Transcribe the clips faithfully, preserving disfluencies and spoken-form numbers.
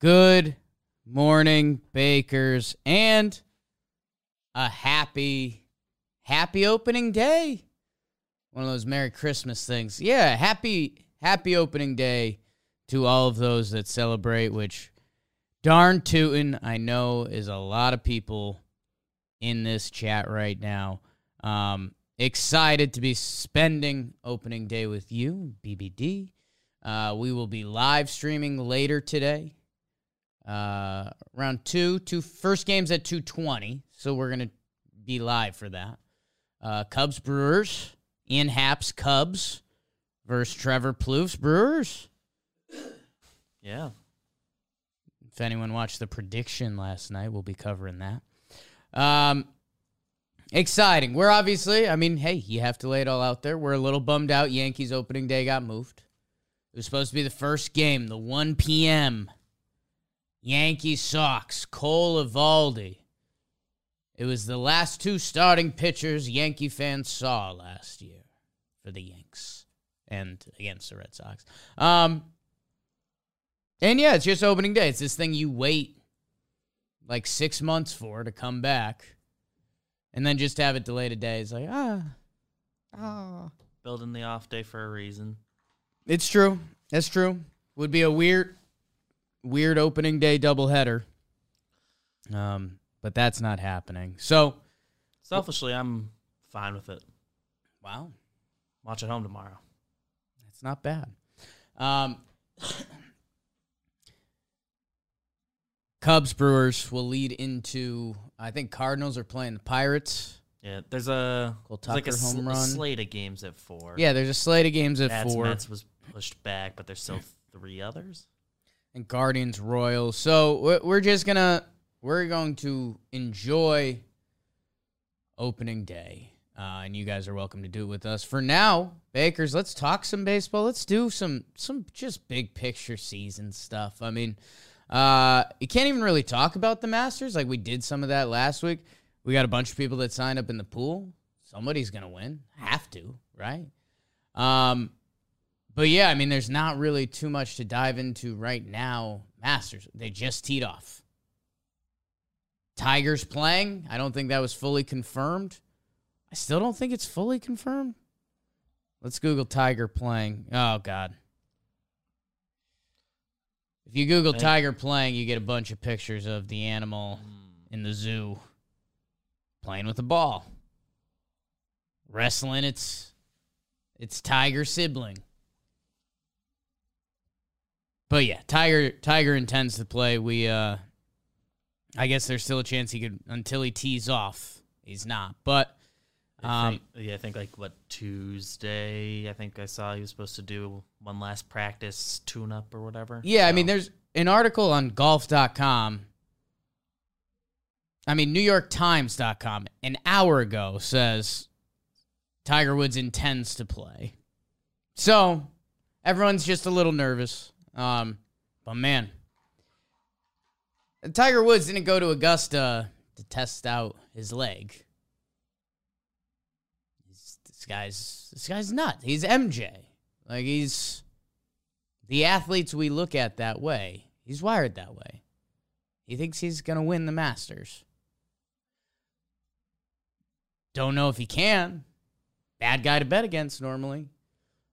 Good morning, bakers, and a happy, happy opening day. One of those Merry Christmas things. Yeah, happy, happy opening day to all of those that celebrate, which darn tootin', I know is a lot of people in this chat right now. Um, excited to be spending opening day with you, B B D. Uh, we will be live streaming later today. Uh, round two, two first games at two twenty, so we're gonna be live for that. Uh, Cubs Brewers, Ian Happ's Cubs versus Trevor Plouffe's Brewers. Yeah. If anyone watched the prediction last night, we'll be covering that. Um, exciting. We're obviously, I mean, hey, you have to lay it all out there. We're a little bummed out. Yankees opening day got moved. It was supposed to be the first game, the one p m Yankee Sox, Cole Evaldi. It was the last two starting pitchers Yankee fans saw last year for the Yanks and against the Red Sox. Um, and, yeah, it's just opening day. It's this thing you wait like six months for to come back and then just have it delayed a day. It's like, ah, ah. Building the off day for a reason. It's true. That's true. Would be a weird... Weird opening day doubleheader, um, but that's not happening. So, selfishly, I'm fine with it. Wow, watch at home tomorrow. That's not bad. Um, Cubs Brewers will lead into. I think Cardinals are playing the Pirates. Yeah, there's a Cole Tucker like a home sl- run. Slate of games at four. Yeah, there's a slate of games at Mets, four. Mets was pushed back, but there's still three others. And Guardians, Royals. So we're just gonna we're going to enjoy opening day, uh, and you guys are welcome to do it with us. For now, Bakers, let's talk some baseball. Let's do some some just big picture season stuff. I mean, uh, you can't even really talk about the Masters. Like we did some of that last week. We got a bunch of people that signed up in the pool. Somebody's gonna win. Have to, right? Um. But, yeah, I mean, there's not really too much to dive into right now. Masters, they just teed off. Tiger's playing. I don't think that was fully confirmed. I still don't think it's fully confirmed. Let's Google Tiger playing. Oh, God. If you Google Tiger playing, you get a bunch of pictures of the animal in the zoo playing with a ball. Wrestling, it's, it's Tiger sibling. But yeah, Tiger Tiger intends to play. We, uh, I guess there's still a chance he could until he tees off. He's not, but um, I think, yeah, I think like what Tuesday. I think I saw he was supposed to do one last practice tune-up or whatever. Yeah, so. I mean, there's an article on golf dot com. I mean, New York Times dot com an hour ago says Tiger Woods intends to play. So everyone's just a little nervous. Um, but man, Tiger Woods didn't go to Augusta to test out his leg. He's, this guy's, this guy's nut. He's M J. Like he's the athletes we look at that way. He's wired that way. He thinks he's going to win the Masters. Don't know if he can. Bad guy to bet against normally.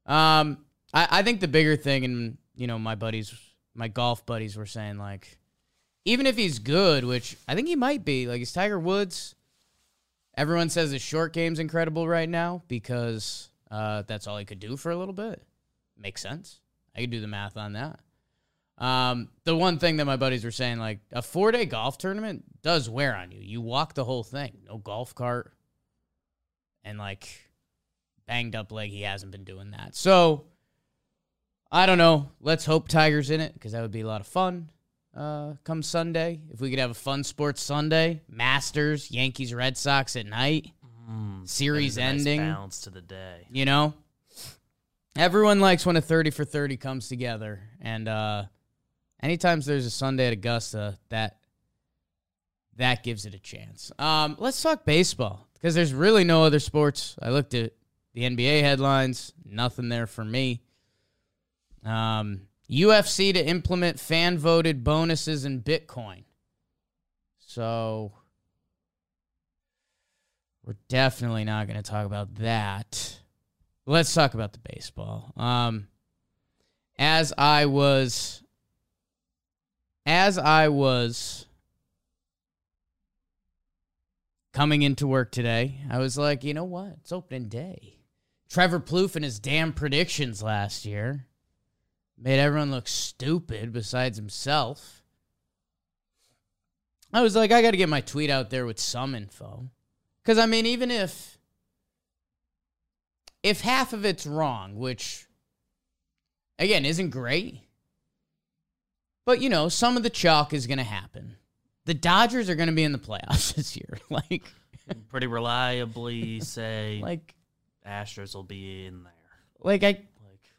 Um, I, I think the bigger thing in, you know, my buddies, my golf buddies were saying, like, even if he's good, which I think he might be, like, he's Tiger Woods. Everyone says his short game's incredible right now because uh, that's all he could do for a little bit. Makes sense. I could do the math on that. Um, the one thing that my buddies were saying, like, a four-day golf tournament does wear on you. You walk the whole thing. No golf cart. And, like, banged up leg, he hasn't been doing that. So, I don't know. Let's hope Tiger's in it, because that would be a lot of fun uh, come Sunday. If we could have a fun sports Sunday, Masters, Yankees, Red Sox at night, mm, series ending. Nice balance to the day. You know? Everyone likes when a thirty for thirty comes together, and uh, anytime there's a Sunday at Augusta, that that gives it a chance. Um, let's talk baseball, because there's really no other sports. I looked at the N B A headlines, nothing there for me. Um, U F C to implement fan-voted bonuses in Bitcoin. So we're definitely not going to talk about that. Let's talk about the baseball. Um, as I was, as I was coming into work today, I was like, you know what? It's opening day. Trevor Plouffe and his damn predictions last year made everyone look stupid besides himself. I was like, I got to get my tweet out there with some info. Because, I mean, even if... If half of it's wrong, which, again, isn't great, but, you know, some of the chalk is going to happen. The Dodgers are going to be in the playoffs this year. Like, pretty reliably say, like, Astros will be in there. Like, I, like,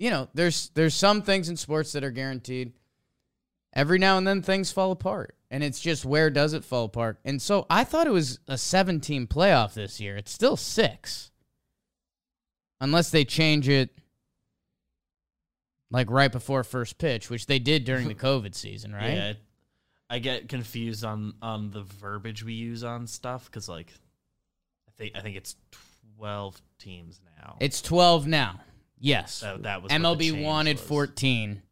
you know, there's there's some things in sports that are guaranteed. Every now and then things fall apart, and it's just where does it fall apart? And so I thought it was a seven-team playoff this year. It's still six. Unless they change it, like, right before first pitch, which they did during the COVID season, right? Yeah, I get confused on, on the verbiage we use on stuff, because, like, I think I think it's twelve teams now. It's twelve now, yes. That, that was M L B wanted was. fourteen.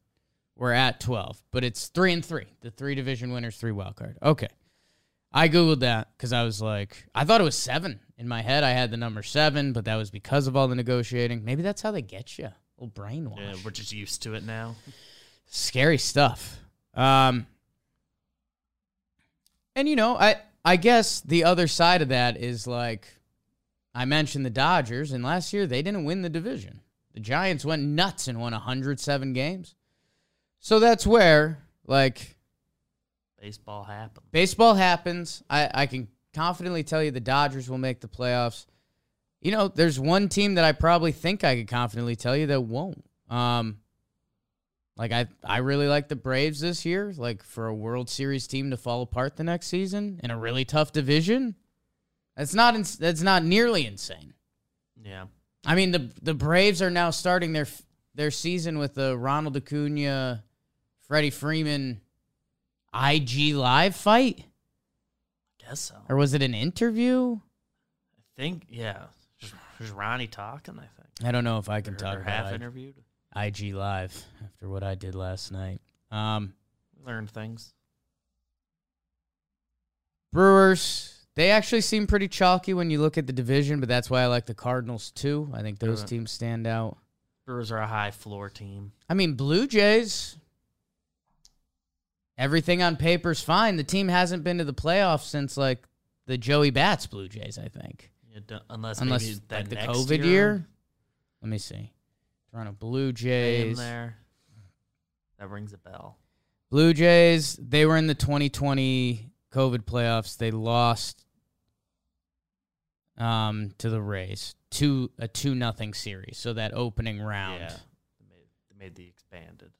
We're at twelve, but it's three and three. The three division winners, three wild card. Okay. I Googled that because I was like, I thought it was seven. In my head, I had the number seven, but that was because of all the negotiating. Maybe that's how they get you. A little brainwash. Yeah, we're just used to it now. Scary stuff. Um, and, you know, I, I guess the other side of that is, like, I mentioned the Dodgers, and last year they didn't win the division. The Giants went nuts and won one hundred seven games. So that's where, like... Baseball happens. Baseball happens. I, I can confidently tell you the Dodgers will make the playoffs. You know, there's one team that I probably think I could confidently tell you that won't. Um, like, I, I really like the Braves this year. Like, for a World Series team to fall apart the next season in a really tough division, that's not in, that's not nearly insane. Yeah. I mean, the the Braves are now starting their their season with the Ronald Acuna, Freddie Freeman... I G Live fight? I guess so. Or was it an interview? I think, yeah. Was Ronnie talking, I think. I don't know if I can or, talk or about half interviewed. I G Live after what I did last night. Um, Learned things. Brewers, they actually seem pretty chalky when you look at the division, but that's why I like the Cardinals too. I think those Brewers. teams stand out. Brewers are a high floor team. I mean, Blue Jays... Everything on paper's fine. The team hasn't been to the playoffs since, like, the Joey Bats Blue Jays, I think. Yeah, unless unless maybe that like the next COVID year. year. Let me see. Toronto Blue Jays. There. That rings a bell. Blue Jays, they were in the twenty twenty COVID playoffs. They lost um, to the Rays, two, a two nothing series, so that opening round. Yeah, they made, they made the expanded.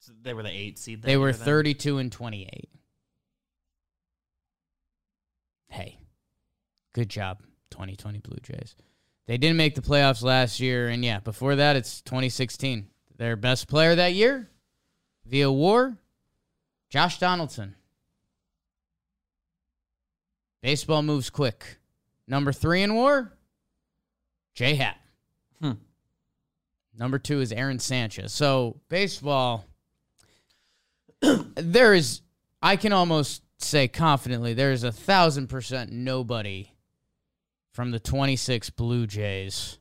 So they were the eight seed. They were thirty-two and twenty-eight. Hey, good job, twenty twenty Blue Jays. They didn't make the playoffs last year, and yeah, before that, it's twenty sixteen. Their best player that year, via WAR, Josh Donaldson. Baseball moves quick. Number three in WAR, J-Hat. Hmm. Number two is Aaron Sanchez. So baseball. There is, I can almost say confidently, there is a thousand percent nobody from the twenty-six Blue Jays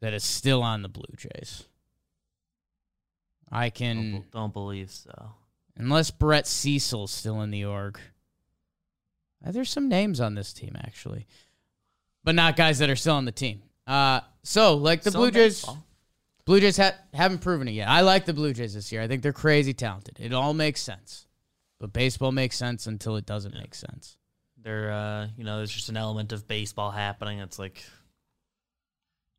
that is still on the Blue Jays. I can... Don't, don't believe so. Unless Brett Cecil's still in the org. There's some names on this team, actually. but not guys that are still on the team. Uh, so, like the Blue Jays, Blue Jays ha- haven't proven it yet. I like the Blue Jays this year. I think they're crazy talented. It all makes sense. But baseball makes sense until it doesn't yeah. make sense. There, uh, you know, there's just an element of baseball happening. It's like,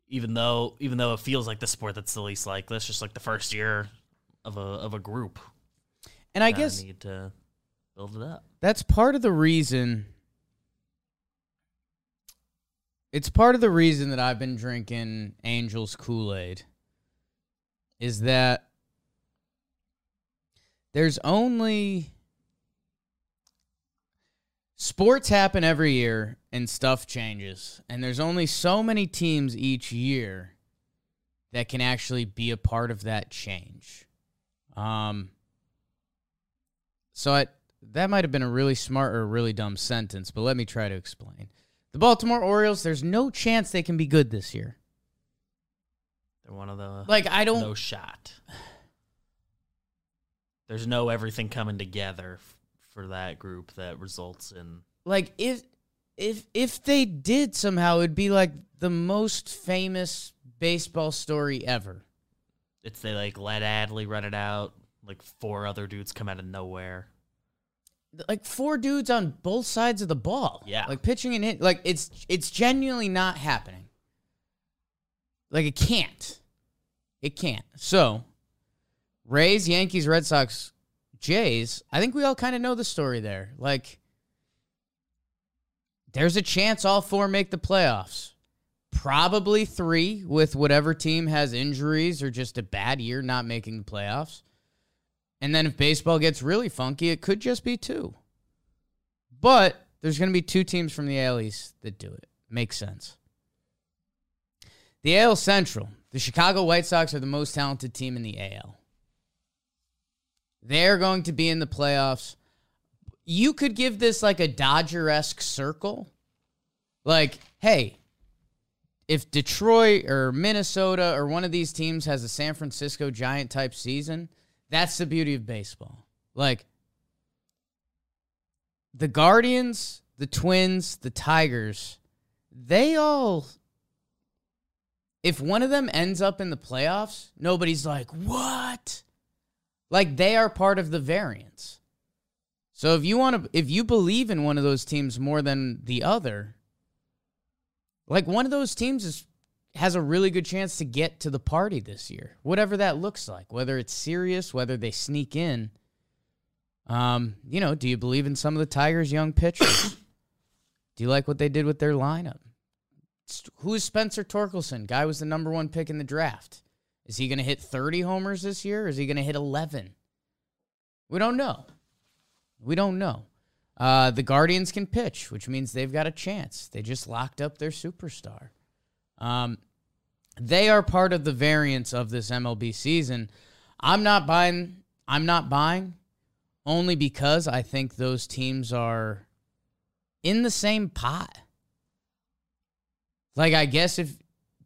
even though, even though it feels like the sport that's the least like, that's just like the first year of a of a group. And I guess need to build it up. That's part of the reason. It's part of the reason that I've been drinking Angels Kool-Aid. Is that there's only. Sports happen every year, and stuff changes. And there's only so many teams each year that can actually be a part of that change. Um, so I, that might have been a really smart or a really dumb sentence, but let me try to explain. The Baltimore Orioles, there's no chance they can be good this year. They're one of the... Like, I don't... No shot. There's no everything coming together for that group that results in... Like, if if if they did somehow, it'd be like the most famous baseball story ever. It's they, like, let Adley run it out. Like, four other dudes come out of nowhere. Like, four dudes on both sides of the ball. Yeah. Like, pitching and hit. Like, it's it's genuinely not happening. Like, it can't. It can't. So, Rays, Yankees, Red Sox... Jays, I think we all kind of know the story there. Like, there's a chance all four make the playoffs. Probably three with whatever team has injuries or just a bad year not making the playoffs. And then if baseball gets really funky, it could just be two. But there's going to be two teams from the A L East that do it. Makes sense. The A L Central, the Chicago White Sox are the most talented team in the A L. They're going to be in the playoffs. You could give this like a Dodger-esque circle. Like, hey, if Detroit or Minnesota or one of these teams has a San Francisco Giant-type season, that's the beauty of baseball. Like, the Guardians, the Twins, the Tigers, they all... If one of them ends up in the playoffs, nobody's like, what? Like, they are part of the variance. So if you want to, if you believe in one of those teams more than the other, like, one of those teams is, has a really good chance to get to the party this year, whatever that looks like, whether it's serious, whether they sneak in. Um, you know, do you believe in some of the Tigers' young pitchers? Do you like what they did with their lineup? Who is Spencer Torkelson? Guy was the number one pick in the draft. Is he going to hit thirty homers this year? Or is he going to hit eleven? We don't know. We don't know. Uh, the Guardians can pitch, which means they've got a chance. They just locked up their superstar. Um, they are part of the variance of this M L B season. I'm not buying. I'm not buying only because I think those teams are in the same pot. Like, I guess if...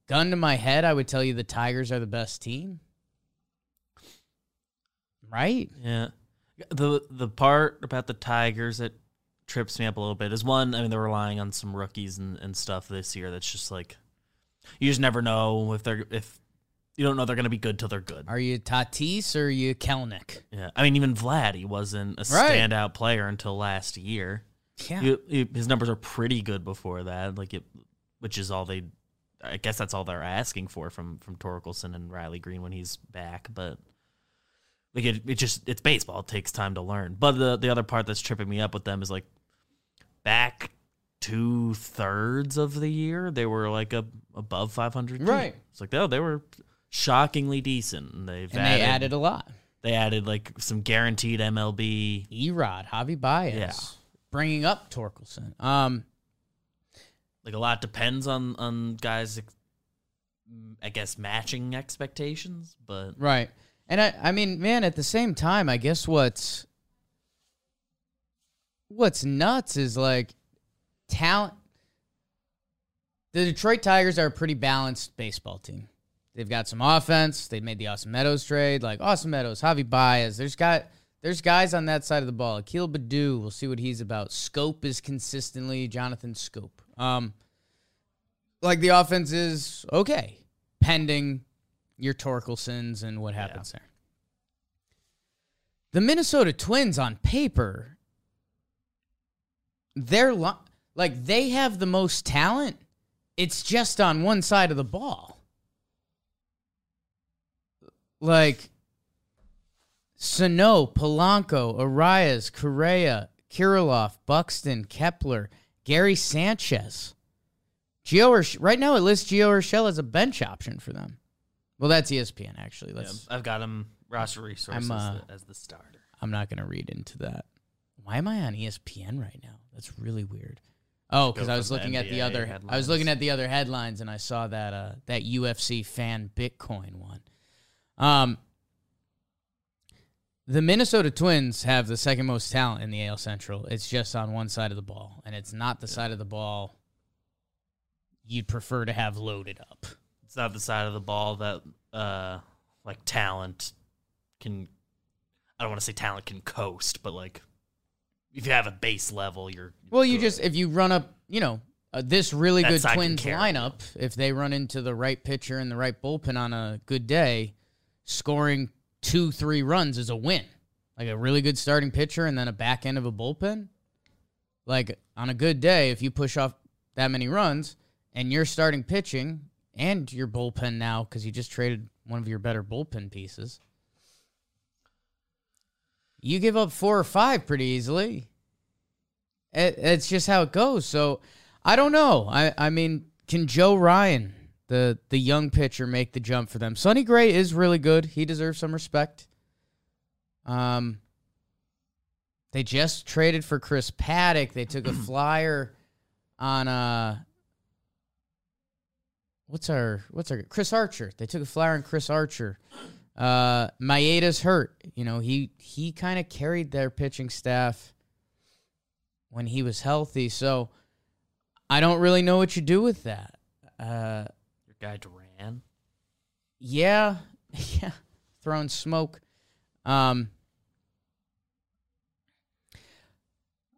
Gun to my head, I would tell you the Tigers are the best team. Right? Yeah. The the part about the Tigers that trips me up a little bit is, one, I mean, they're relying on some rookies and, and stuff this year that's just like, you just never know if they're, if you don't know they're going to be good till they're good. Are you Tatis or are you Kelnick? Yeah. I mean, even Vlad, he wasn't a right. standout player until last year. Yeah. He, he, his numbers are pretty good before that, like it, which is all they I guess that's all they're asking for from from Torkelson and Riley Green when he's back, but like it, it just it's baseball. It takes time to learn. But the the other part that's tripping me up with them is, like, back two thirds of the year they were like a above five hundred team. Right? It's like, oh, they were shockingly decent, and they've and added, they added a lot. They added like some guaranteed M L B. Erod, Javi Baez, yeah. bringing up Torkelson. Um. Like, a lot depends on, on guys, I guess, matching expectations, but... Right. And, I, I mean, man, at the same time, I guess what's... What's nuts is, like, talent... The Detroit Tigers are a pretty balanced baseball team. They've got some offense. They made the Austin Meadows trade. Like, Austin Meadows, Javi Baez. There's got... There's guys on that side of the ball. Akil Baddoo, we'll see what he's about. Scope is consistently Jonathan Scope. Um, like the offense is okay, pending your Torkelsons and what happens yeah. there. The Minnesota Twins on paper, they're lo- like they have the most talent. It's just on one side of the ball. Like Sano, Polanco, Arias, Correa, Kirilloff, Buxton, Kepler, Gary Sanchez. Gio Ursh- right now it lists Gio Urshela as a bench option for them. Well, that's E S P N, actually. Let's, yeah, I've got him roster resources uh, as the starter. I'm not going to read into that. Why am I on E S P N right now? That's really weird. Oh, because I was looking at the other headlines. I was looking at the other headlines, and I saw that uh, that U F C fan Bitcoin one. Um, the Minnesota Twins have the second most talent in the A L Central. It's just on one side of the ball, and it's not the yeah. side of the ball you'd prefer to have loaded up. It's not the side of the ball that, uh, like, talent can... I don't want to say talent can coast, but, like, if you have a base level, you're... Well, you good. Just... If you run up, you know, uh, this really that good Twins lineup, if they run into the right pitcher and the right bullpen on a good day, scoring two, three runs is a win. Like, a really good starting pitcher and then a back end of a bullpen. Like, on a good day, if you push off that many runs and you're starting pitching... And your bullpen now, because you just traded one of your better bullpen pieces. You give up four or five pretty easily. It, it's just how it goes. So, I don't know. I, I mean, can Joe Ryan, the, the young pitcher, make the jump for them? Sonny Gray is really good. He deserves some respect. Um, they just traded for Chris Paddock. They took a flyer on... Uh, What's our, what's our, Chris Archer. They took a flyer on Chris Archer. Uh, Maeda's hurt. You know, he, he kind of carried their pitching staff when he was healthy. So I don't really know what you do with that. Uh, Your guy Duran? Yeah. Yeah. Throwing smoke. Um,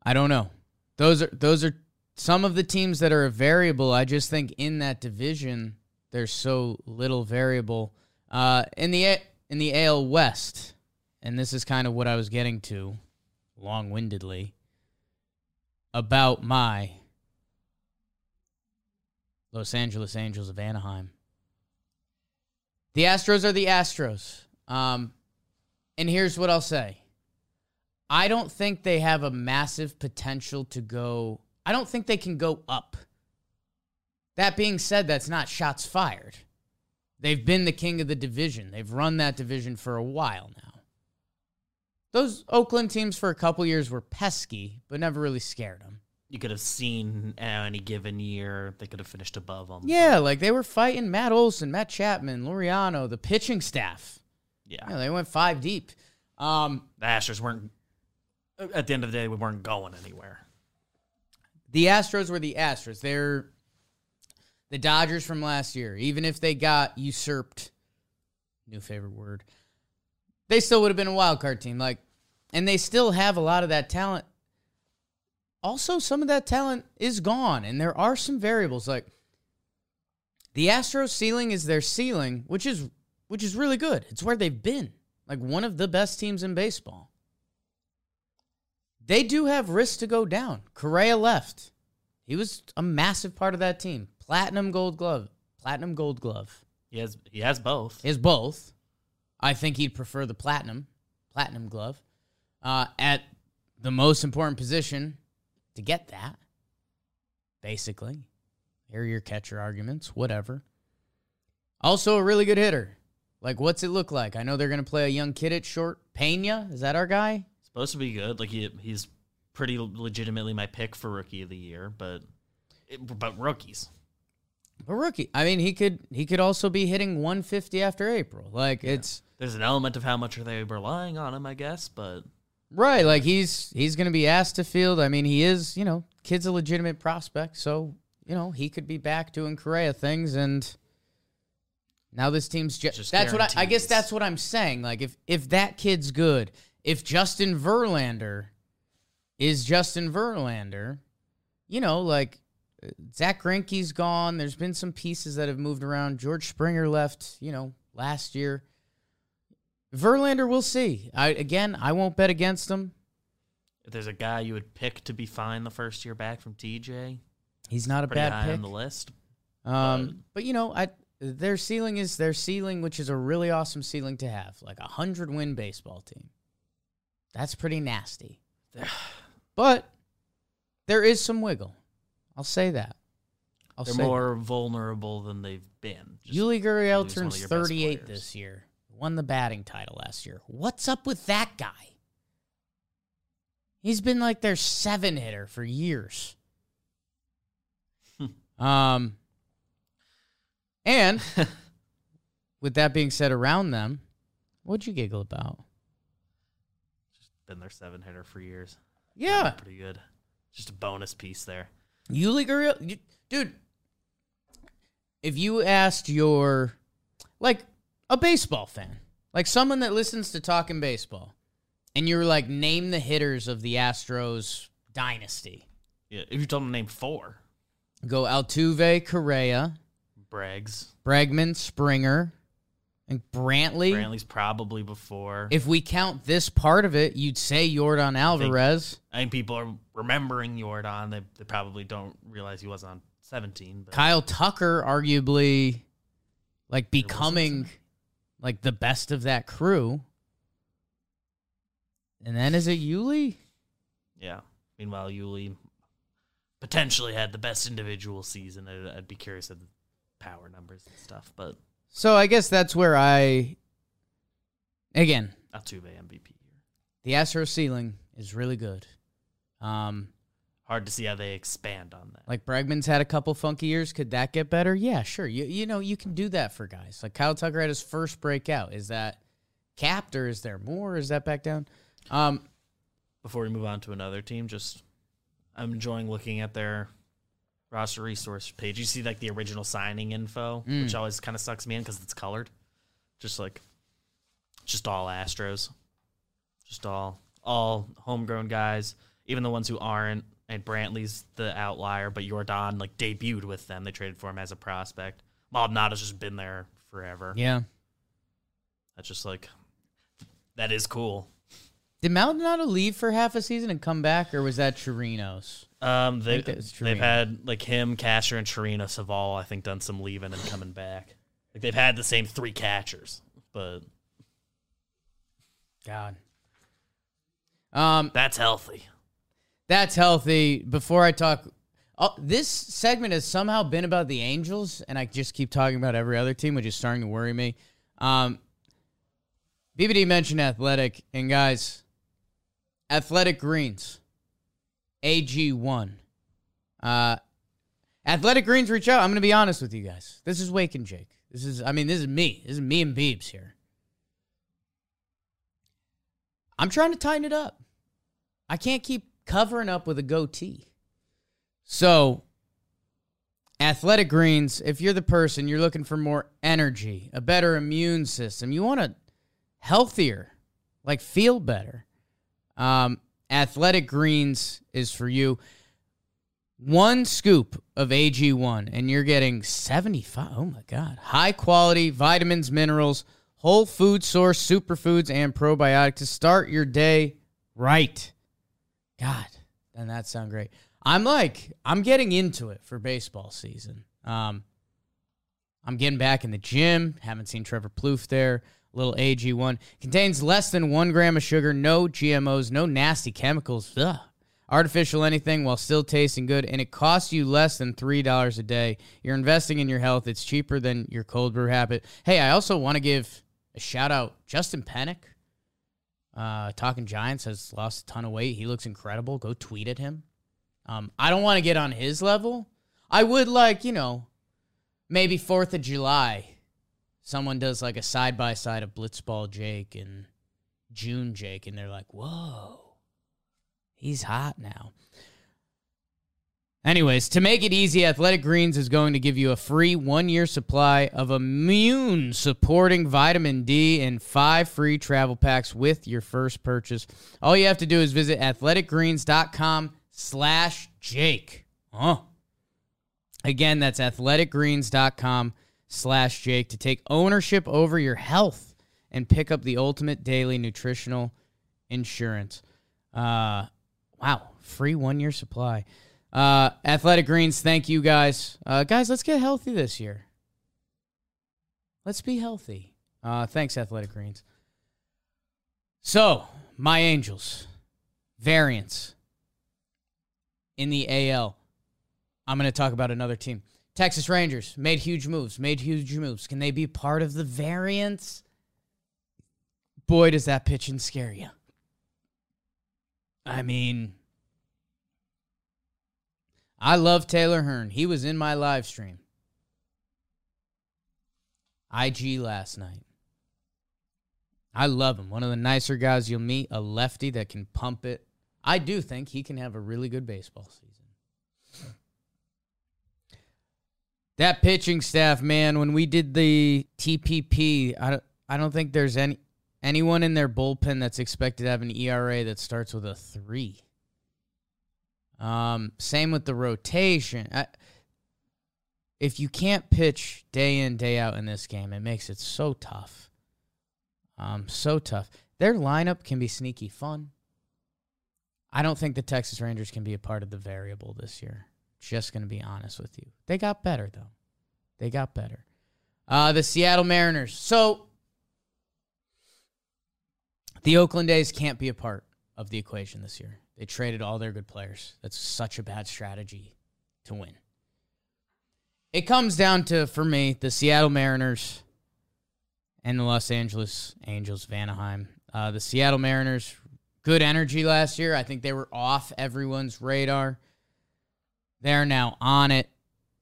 I don't know. Those are, those are, some of the teams that are a variable. I just think in that division, there's so little variable. Uh, in the in the A L West, and this is kind of what I was getting to, long-windedly, about my Los Angeles Angels of Anaheim. The Astros are the Astros. Um, and here's what I'll say. I don't think they have a massive potential to go... I don't think they can go up. That being said, that's not shots fired. They've been the king of the division. They've run that division for a while now. Those Oakland teams for a couple years were pesky, but never really scared them. You could have seen uh, any given year, they could have finished above them. Yeah, like they were fighting Matt Olson, Matt Chapman, Laureano, the pitching staff. Yeah. You know, they went five deep. Um, the Astros weren't, at the end of the day, we weren't going anywhere. The Astros were the Astros. They're the Dodgers from last year. Even if they got usurped, new favorite word, they still would have been a wild card team. Like, and they still have a lot of that talent. Also, some of that talent is gone, and there are some variables. Like, the Astros ceiling is their ceiling, which is which is really good. It's where they've been. Like, one of the best teams in baseball. They do have risks to go down. Correa left. He was a massive part of that team. Platinum gold glove. Platinum gold glove. He has he has both. He has both. I think he'd prefer the platinum. Platinum glove. Uh, at the most important position to get that. Basically. Hear your catcher arguments. Whatever. Also a really good hitter. Like, what's it look like? I know they're going to play a young kid at short. Pena, is that our guy? Supposed to be good. Like, he, he's pretty legitimately my pick for rookie of the year, but but rookies. But rookie. I mean, he could he could also be hitting one fifty after April. Like, yeah. It's there's an element of how much are they relying on him, I guess, but right, like he's he's going to be asked to field. I mean, he is, you know, kid's a legitimate prospect, so, you know, he could be back doing Correa things, and now this team's ju- just that's guarantees. What I, I guess that's what I'm saying. Like, if if that kid's good, if Justin Verlander is Justin Verlander, you know, like, Zach Greinke's gone. There's been some pieces that have moved around. George Springer left, you know, last year. Verlander, we'll see. I, again, I won't bet against him. If there's a guy you would pick to be fine the first year back from T J, he's not a bad pick. Pretty high on the list. Um, but, but you know, I their ceiling is their ceiling, which is a really awesome ceiling to have, like a hundred win baseball team. That's pretty nasty. But there is some wiggle. I'll say that. I'll They're say more that. vulnerable than they've been. Just Yuli Gurriel turns thirty-eight this year. Won the batting title last year. What's up with that guy? He's been like their seven hitter for years. um, and with that being said, around them, what'd you giggle about? Just been their seven hitter for years. Yeah, pretty good. Just a bonus piece there. Yuli Gurriel, dude. If you asked your, like, a baseball fan, like someone that listens to Talkin' Baseball, and you're like, name the hitters of the Astros dynasty. Yeah, if you told them to name four, go Altuve, Correa, Braggs, Bregman, Springer, and Brantley. Brantley's probably before. If we count this part of it, you'd say Yordan Alvarez. I think, I think people are remembering Yordan. They, they probably don't realize he was on seventeen. But Kyle Tucker, arguably, like becoming like the best of that crew. And then is it Yuli? Yeah. Meanwhile, Yuli potentially had the best individual season. I'd, I'd be curious of the power numbers and stuff. But so I guess that's where I, again, Altuve M V P. The Astro ceiling is really good. Um, Hard to see how they expand on that. Like Bregman's had a couple funky years. Could that get better? Yeah, sure. You you know, you can do that for guys. Like Kyle Tucker had his first breakout. Is that capped or is there more? Is that back down? Um, Before we move on to another team, just I'm enjoying looking at their roster resource page. You see like the original signing info, mm. which always kind of sucks me in because it's colored. Just like, just all Astros. Just all, all homegrown guys, even the ones who aren't. And Brantley's the outlier, but Yordan, like, debuted with them. They traded for him as a prospect. Maldonado's just been there forever. Yeah. That's just, like, that is cool. Did Maldonado leave for half a season and come back, or was that Chirinos? Um, they, that Chirinos. They've had, like, him, Casher, and Chirinos have all, I think, done some leaving and coming back. Like, they've had the same three catchers, but... God. Um, That's healthy. That's healthy. Before I talk, uh, this segment has somehow been about the Angels, and I just keep talking about every other team, which is starting to worry me. Um, B B D mentioned Athletic, and guys, Athletic Greens, A G one. Uh, Athletic Greens, reach out. I'm going to be honest with you guys. This is Wake and Jake. This is, I mean, this is me. This is me and Biebs here. I'm trying to tighten it up. I can't keep covering up with a goatee. So, Athletic Greens, if you're the person, you're looking for more energy, a better immune system, you want a healthier, like feel better, um, Athletic Greens is for you. One scoop of A G one, and you're getting seventy-five, oh my God, high quality vitamins, minerals, whole food source, superfoods, and probiotics to start your day right. God, doesn't that sound great? I'm like, I'm getting into it for baseball season. Um, I'm getting back in the gym. Haven't seen Trevor Plouffe there. Little A G one. Contains less than one gram of sugar, no G M Os, no nasty chemicals, ugh. Artificial anything while still tasting good, and it costs you less than three dollars a day. You're investing in your health. It's cheaper than your cold brew habit. Hey, I also want to give a shout-out Justin Pennick. Uh, Talking Giants has lost a ton of weight. He looks incredible. Go tweet at him. Um, I don't want to get on his level. I would like, you know, maybe fourth of July, someone does like a side-by-side of Blitzball Jake and June Jake, and they're like, whoa, he's hot now. Anyways, to make it easy, Athletic Greens is going to give you a free one-year supply of immune-supporting vitamin D and five free travel packs with your first purchase. All you have to do is visit athletic greens dot com slash Jake. Huh? Again, that's athletic greens dot com slash Jake to take ownership over your health and pick up the ultimate daily nutritional insurance. Uh, wow, free one-year supply. Uh, Athletic Greens, thank you guys. Uh, guys, let's get healthy this year. Let's be healthy. Uh, thanks, Athletic Greens. So, my Angels, variants in the A L. I'm going to talk about another team. Texas Rangers made huge moves, made huge moves. Can they be part of the variants? Boy, does that pitching scare you. I mean, I love Taylor Hearn. He was in my live stream. I G last night. I love him. One of the nicer guys you'll meet, a lefty that can pump it. I do think he can have a really good baseball season. That pitching staff, man, when we did the T P P, I don't, I don't think there's any anyone in their bullpen that's expected to have an E R A that starts with a three. Um, same with the rotation. I, if you can't pitch day in, day out in this game, it makes it so tough. Um, so tough. Their lineup can be sneaky fun. I don't think the Texas Rangers can be a part of the variable this year. Just going to be honest with you. They got better, though. They got better. Uh, the Seattle Mariners. So, the Oakland A's can't be a part of the equation this year. They traded all their good players. That's such a bad strategy to win. It comes down to, for me, the Seattle Mariners and the Los Angeles Angels, Vanaheim. Uh, the Seattle Mariners, good energy last year. I think they were off everyone's radar. They're now on it.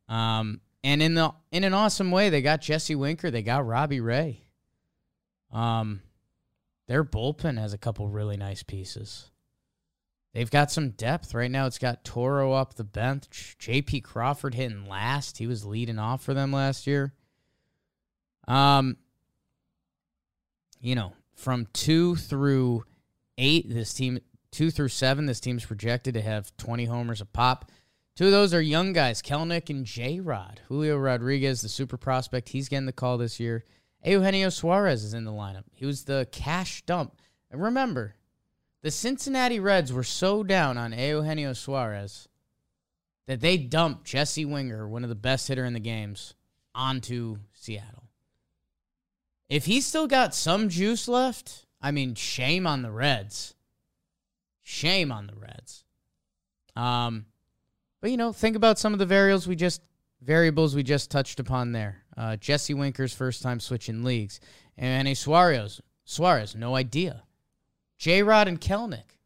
Um, and in the in an awesome way, they got Jesse Winker. They got Robbie Ray. Um, their bullpen has a couple really nice pieces. They've got some depth. Right now it's got Toro up the bench. J P Crawford hitting last. He was leading off for them last year. Um, you know, from two through eight, this team, two through seven, this team's projected to have twenty homers a pop. Two of those are young guys, Kelenic and J-Rod. Julio Rodriguez, the super prospect, he's getting the call this year. Eugenio Suarez is in the lineup. He was the cash dump. And remember, the Cincinnati Reds were so down on Eugenio Suarez that they dumped Jesse Winker, one of the best hitter in the games, onto Seattle. If he still got some juice left, I mean, shame on the Reds. Shame on the Reds. Um... But, you know, think about some of the variables we just variables we just touched upon there. Uh, Jesse Winker's first time switching leagues. And a Suarez, Suarez, no idea. J-Rod and Kelenic.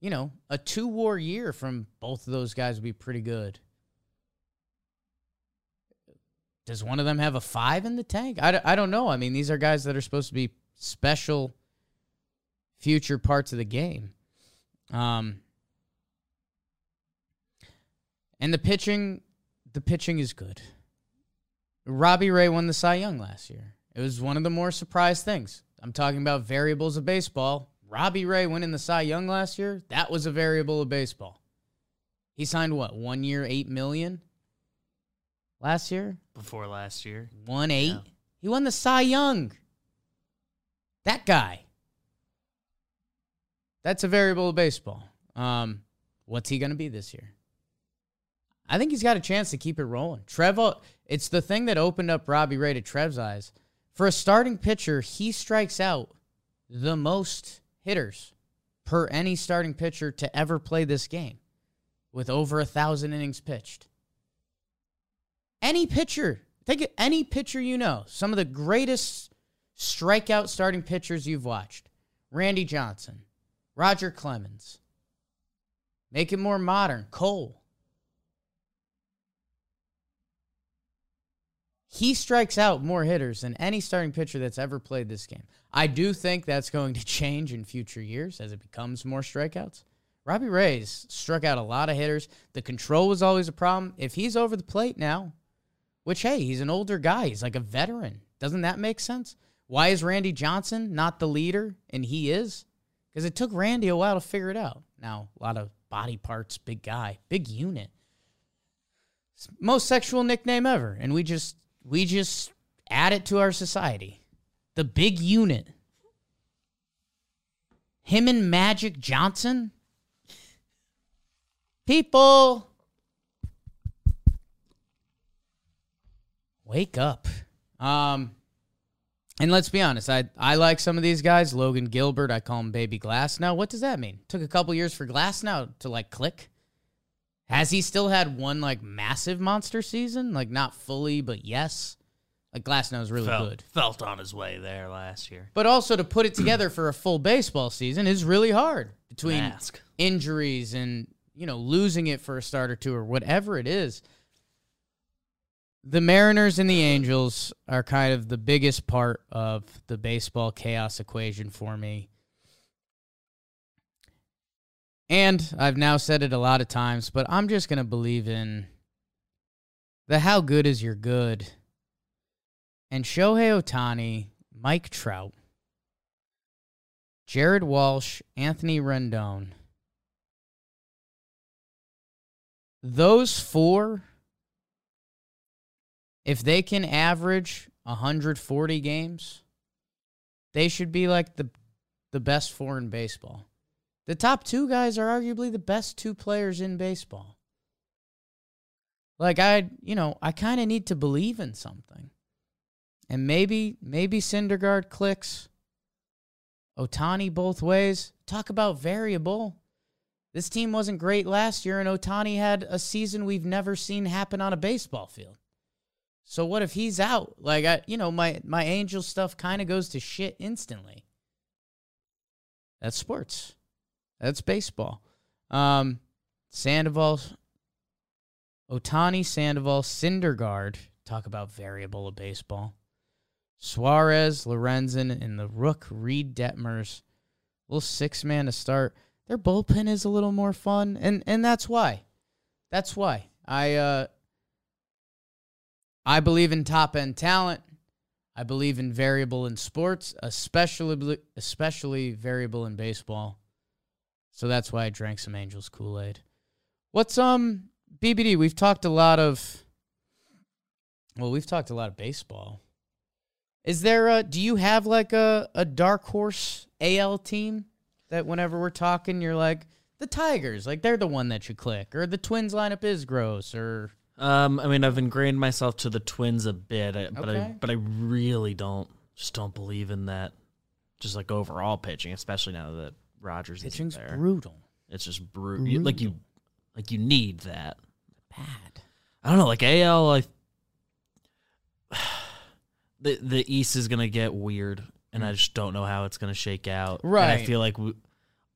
You know, a two-war year from both of those guys would be pretty good. Does one of them have a five in the tank? I, d- I don't know. I mean, these are guys that are supposed to be special future parts of the game. Um... And the pitching, the pitching is good. Robbie Ray won the Cy Young last year. It was one of the more surprise things. I'm talking about variables of baseball. Robbie Ray winning the Cy Young last year, that was a variable of baseball. He signed what? One year, eight million dollars last year? Before last year. One eight. Yeah. He won the Cy Young. That guy. That's a variable of baseball. Um, what's he going to be this year? I think he's got a chance to keep it rolling. Trev, it's the thing that opened up Robbie Ray to Trev's eyes. For a starting pitcher, he strikes out the most hitters per any starting pitcher to ever play this game with over one thousand innings pitched. Any pitcher, think of any pitcher you know, some of the greatest strikeout starting pitchers you've watched. Randy Johnson, Roger Clemens, make it more modern, Cole. He strikes out more hitters than any starting pitcher that's ever played this game. I do think that's going to change in future years as it becomes more strikeouts. Robbie Ray's struck out a lot of hitters. The control was always a problem. If he's over the plate now, which, hey, he's an older guy. He's like a veteran. Doesn't that make sense? Why is Randy Johnson not the leader, and he is? Because it took Randy a while to figure it out. Now, a lot of body parts, big guy, big unit. most sexual nickname ever, and we just we just add it to our society. The Big Unit. Him and Magic Johnson? People, wake up. Um, and let's be honest, I, I like some of these guys. Logan Gilbert, I call him Baby Glass. Now, what does that mean? Took a couple years for Glass now to, like, click. Has he still had one, like, massive monster season? Like, not fully, but yes. Like, Glasnow's really felt, good. Felt on his way there last year. But also to put it together for a full baseball season is really hard. Between Mask. injuries and, you know, losing it for a start or two or whatever it is. The Mariners and the Angels are kind of the biggest part of the baseball chaos equation for me. And I've now said it a lot of times, but I'm just going to believe in the how good is your good. And Shohei Ohtani, Mike Trout, Jared Walsh, Anthony Rendon. Those four, if they can average one hundred forty games, they should be like the the best four in baseball. The top two guys are arguably the best two players in baseball. Like, I, you know, I kind of need to believe in something. And maybe, maybe Syndergaard clicks. Ohtani both ways. Talk about variable. This team wasn't great last year, and Ohtani had a season we've never seen happen on a baseball field. So what if he's out? Like, I, you know, my, my Angel stuff kind of goes to shit instantly. That's sports. That's baseball. Um, Sandoval, Ohtani, Sandoval, Syndergaard. Talk about variable of baseball. Suarez, Lorenzen, and the Rook, Reed Detmers. Little six-man to start. Their bullpen is a little more fun, and, and that's why. That's why. I... Uh, I believe in top-end talent. I believe in variable in sports, especially especially variable in baseball. So that's why I drank some Angels Kool-Aid. What's, um, B B D, we've talked a lot of, well, we've talked a lot of baseball. Is there a, do you have like a, a dark horse A L team that whenever we're talking, you're like, the Tigers, like they're the one that you click, or the Twins lineup is gross, or... Um, I mean, I've ingrained myself to the Twins a bit, I, but okay. I but I really don't just don't believe in that. Just like overall pitching, especially now that Rodgers pitching's isn't there. Brutal. It's just bru- brutal. You, like you, like you need that. Bad. I don't know. Like A L, like the the East is gonna get weird, and mm. I just don't know how it's gonna shake out. Right. And I feel like we,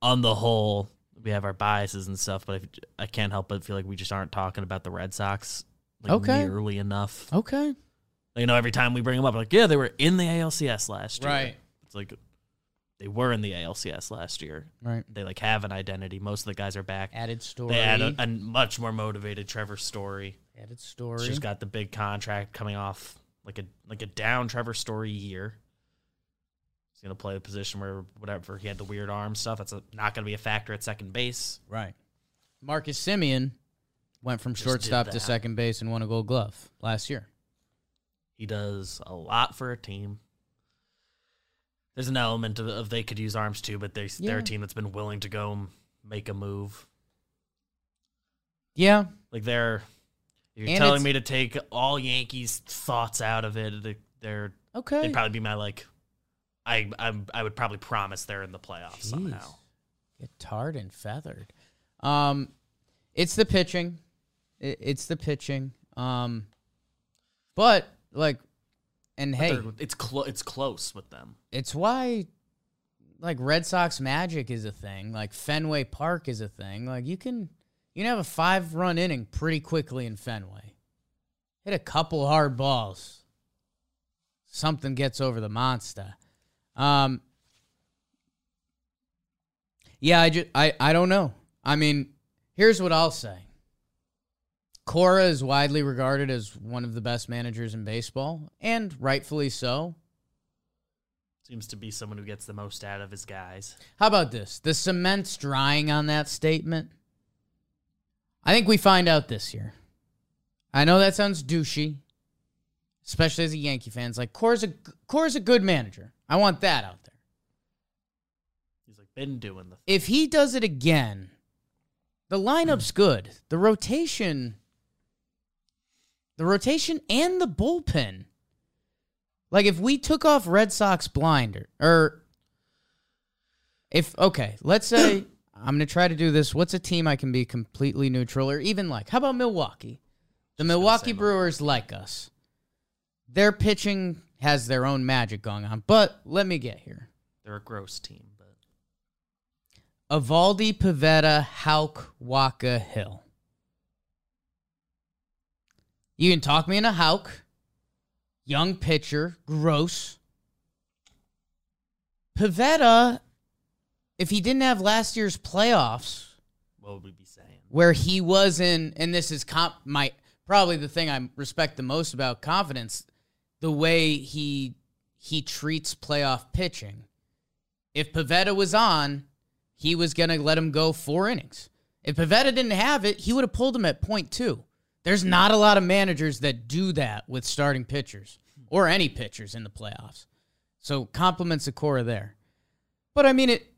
on the whole. We have our biases and stuff, but I can't help but feel like we just aren't talking about the Red Sox like, okay. nearly enough. Okay. You know, every time we bring them up, like, yeah, they were in the A L C S last year. Right. It's like they were in the A L C S last year. Right. They, like, have an identity. Most of the guys are back. Added Story. They had a, a much more motivated Trevor Story. Added Story. She's got the big contract coming off like a like a down Trevor Story year. He's going to play the position where whatever he had the weird arm stuff. That's a, not going to be a factor at second base. Right. Marcus Semien went from shortstop to second base and won a Gold Glove last year. He does a lot for a team. There's an element of, of they could use arms too, but they, yeah. they're a team that's been willing to go make a move. Yeah. Like they're, you're and telling me to take all Yankees thoughts out of it. They're, okay. They'd probably be my like, I, I I would probably promise they're in the playoffs Jeez. somehow. Get tarred and feathered. Um, it's the pitching. It, it's the pitching. Um, but like, and but hey, it's clo- it's close with them. It's why, like Red Sox magic is a thing. Like Fenway Park is a thing. Like you can you can have a five run inning pretty quickly in Fenway. Hit a couple hard balls. Something gets over the monster. Um. Yeah, I, just, I I don't know. I mean, here's what I'll say. Cora is widely regarded as one of the best managers in baseball, and rightfully so. Seems to be someone who gets the most out of his guys. How about this? The cement's drying on that statement. I think we find out this year. I know that sounds douchey, especially as a Yankee fan. It's like, Core's a, Core's a good manager. I want that out there. He's like been doing the thing. If he does it again, the lineup's good. The rotation, the rotation and the bullpen. Like, if we took off Red Sox blinder, or if, okay, let's say, I'm going to try to do this. What's a team I can be completely neutral or even like? How about Milwaukee? The Milwaukee Brewers like us. Their pitching has their own magic going on, but let me get here. They're a gross team. But Evaldi, Pivetta, Houck, Waka, Hill. You can talk me into Houck. Young pitcher, gross. Pivetta, if he didn't have last year's playoffs, what would we be saying? Where he was in, and this is comp, my probably the thing I respect the most about confidence, the way he he treats playoff pitching. If Pivetta was on, he was going to let him go four innings. If Pivetta didn't have it, he would have pulled him at point two. There's not a lot of managers that do that with starting pitchers or any pitchers in the playoffs. So compliments to Cora there. But, I mean, it.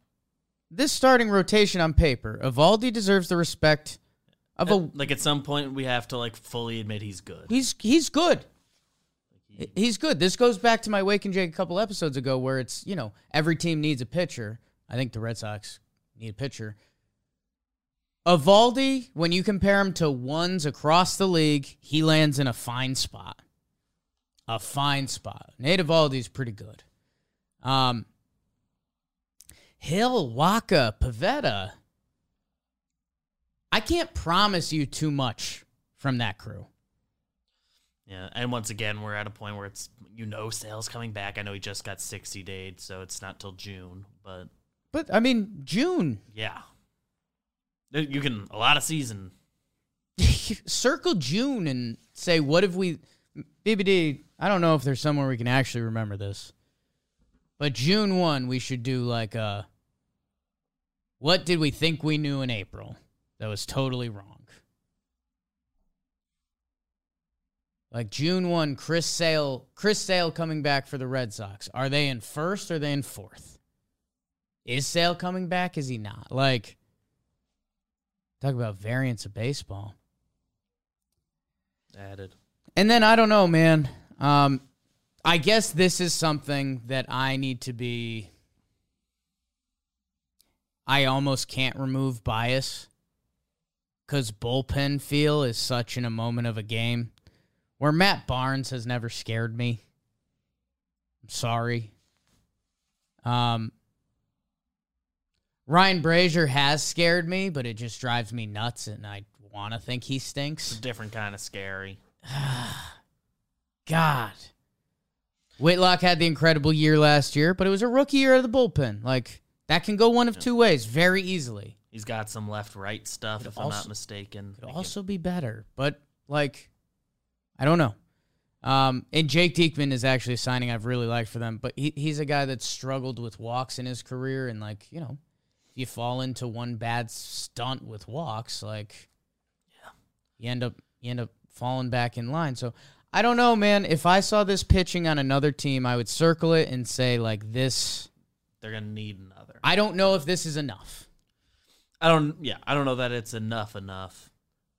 This starting rotation on paper, Evaldi deserves the respect of a... Like, at some point, we have to, like, fully admit he's good. He's he's good. He, he's good. This goes back to my Wake and Jake a couple episodes ago where it's, you know, every team needs a pitcher. I think the Red Sox need a pitcher. Evaldi, when you compare him to ones across the league, he lands in a fine spot. A fine spot. Nate Evaldi's pretty good. Um... Hill, Waka, Pivetta. I can't promise you too much from that crew. Yeah, and once again, we're at a point where it's, you know, Sale's coming back. I know he just got sixty-dayed, so it's not till June, but... But, I mean, June. Yeah. You can, a lot of season. Circle June and say, what if we... B B D, I don't know if there's somewhere we can actually remember this. But June first, we should do like a, what did we think we knew in April that was totally wrong? Like June first, Chris Sale, Chris Sale coming back for the Red Sox. Are they in first or are they in fourth? Is Sale coming back? Is he not? Like, talk about variants of baseball. Added. And then I don't know, man. Um... I guess this is something that I need to be... I almost can't remove bias because bullpen feel is such in a moment of a game where Matt Barnes has never scared me. I'm sorry. Um, Ryan Brazier has scared me, but it just drives me nuts, and I want to think he stinks. It's a different kind of scary. God. Whitlock had the incredible year last year, but it was a rookie year out of the bullpen. Like, that can go one of two ways very easily. He's got some left-right stuff, could if also, I'm not mistaken. Could also be better, but, like, I don't know. Um, and Jake Diekman is actually a signing I've really liked for them, but he, he's a guy that's struggled with walks in his career, and, like, you know, if you fall into one bad stunt with walks, like, yeah, you end up you end up falling back in line. So... I don't know, man. If I saw this pitching on another team, I would circle it and say, like, this... They're going to need another. I don't know if this is enough. I don't... Yeah, I don't know that it's enough enough.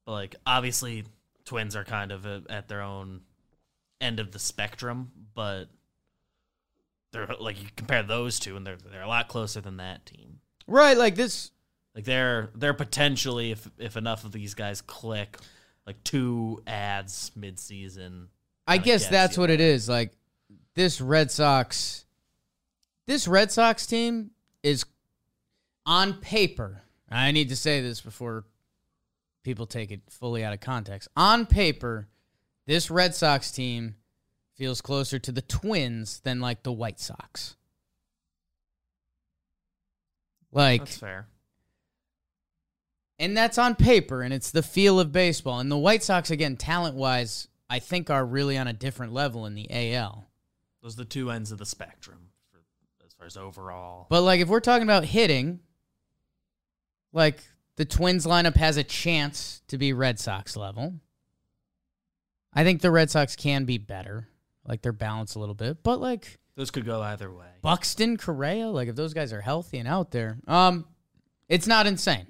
But, like, obviously, Twins are kind of a, at their own end of the spectrum, but they're, like, you compare those two, and they're they're a lot closer than that team. Right, like, this... Like, they're, they're potentially, if if enough of these guys click... Like two ads mid-season. I guess that's what it is. Like this Red Sox, this Red Sox team is on paper. I need to say this before people take it fully out of context. On paper, this Red Sox team feels closer to the Twins than like the White Sox. Like that's fair. And that's on paper, and it's the feel of baseball. And the White Sox, again, talent-wise, I think are really on a different level in the A L. Those are the two ends of the spectrum for, as far as overall. But, like, if we're talking about hitting, like, the Twins lineup has a chance to be Red Sox level. I think the Red Sox can be better. Like, they're balanced a little bit. But, like... those could go either way. Buxton, Correa, like, if those guys are healthy and out there, um, it's not insane.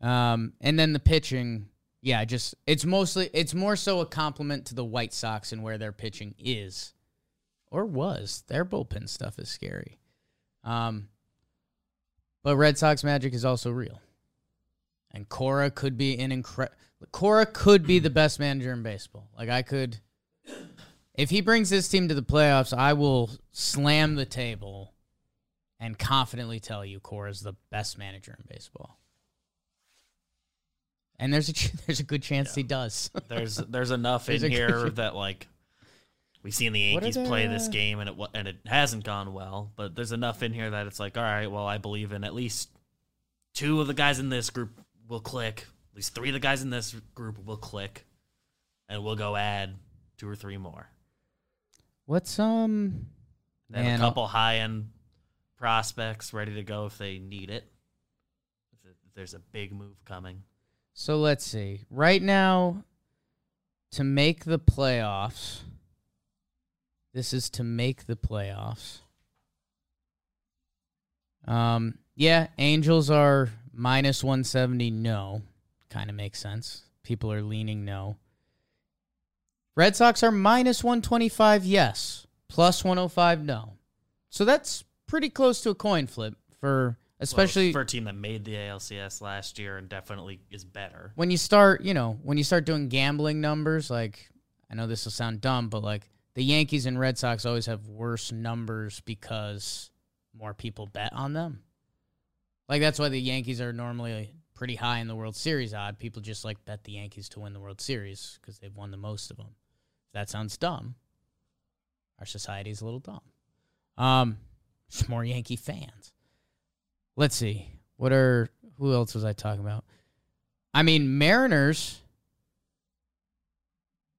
Um, and then the pitching, yeah, just... It's mostly... It's more so a compliment to the White Sox and where their pitching is. Or was. Their bullpen stuff is scary. Um, but Red Sox magic is also real. And Cora could be an incredible... Cora could be the best manager in baseball. Like, I could... If he brings this team to the playoffs, I will slam the table and confidently tell you Cora's the best manager in baseball. And there's a there's a good chance yeah. he does. there's there's enough there's in here that, like, we've seen the Yankees play this game and it and it hasn't gone well, but there's enough in here that it's like, all right, well, I believe in at least two of the guys in this group will click. At least three of the guys in this group will click, and we'll go add two or three more. What's um? They have a couple high end prospects ready to go if they need it. If there's a big move coming. So let's see. Right now, to make the playoffs, this is to make the playoffs. Um. Yeah, Angels are minus one seventy. No. Kind of makes sense. People are leaning no. Red Sox are minus one twenty-five, yes. Plus one oh five, no. So that's pretty close to a coin flip for especially well, for a team that made the A L C S last year and definitely is better. When you start, you know, when you start doing gambling numbers, like, I know this will sound dumb, but like the Yankees and Red Sox always have worse numbers because more people bet on them. Like, that's why the Yankees are normally pretty high in the World Series odd. People just, like, bet the Yankees to win the World Series because they've won the most of them. That sounds dumb. Our society's a little dumb. Um, just more Yankee fans. Let's see. What are... Who else was I talking about? I mean, Mariners...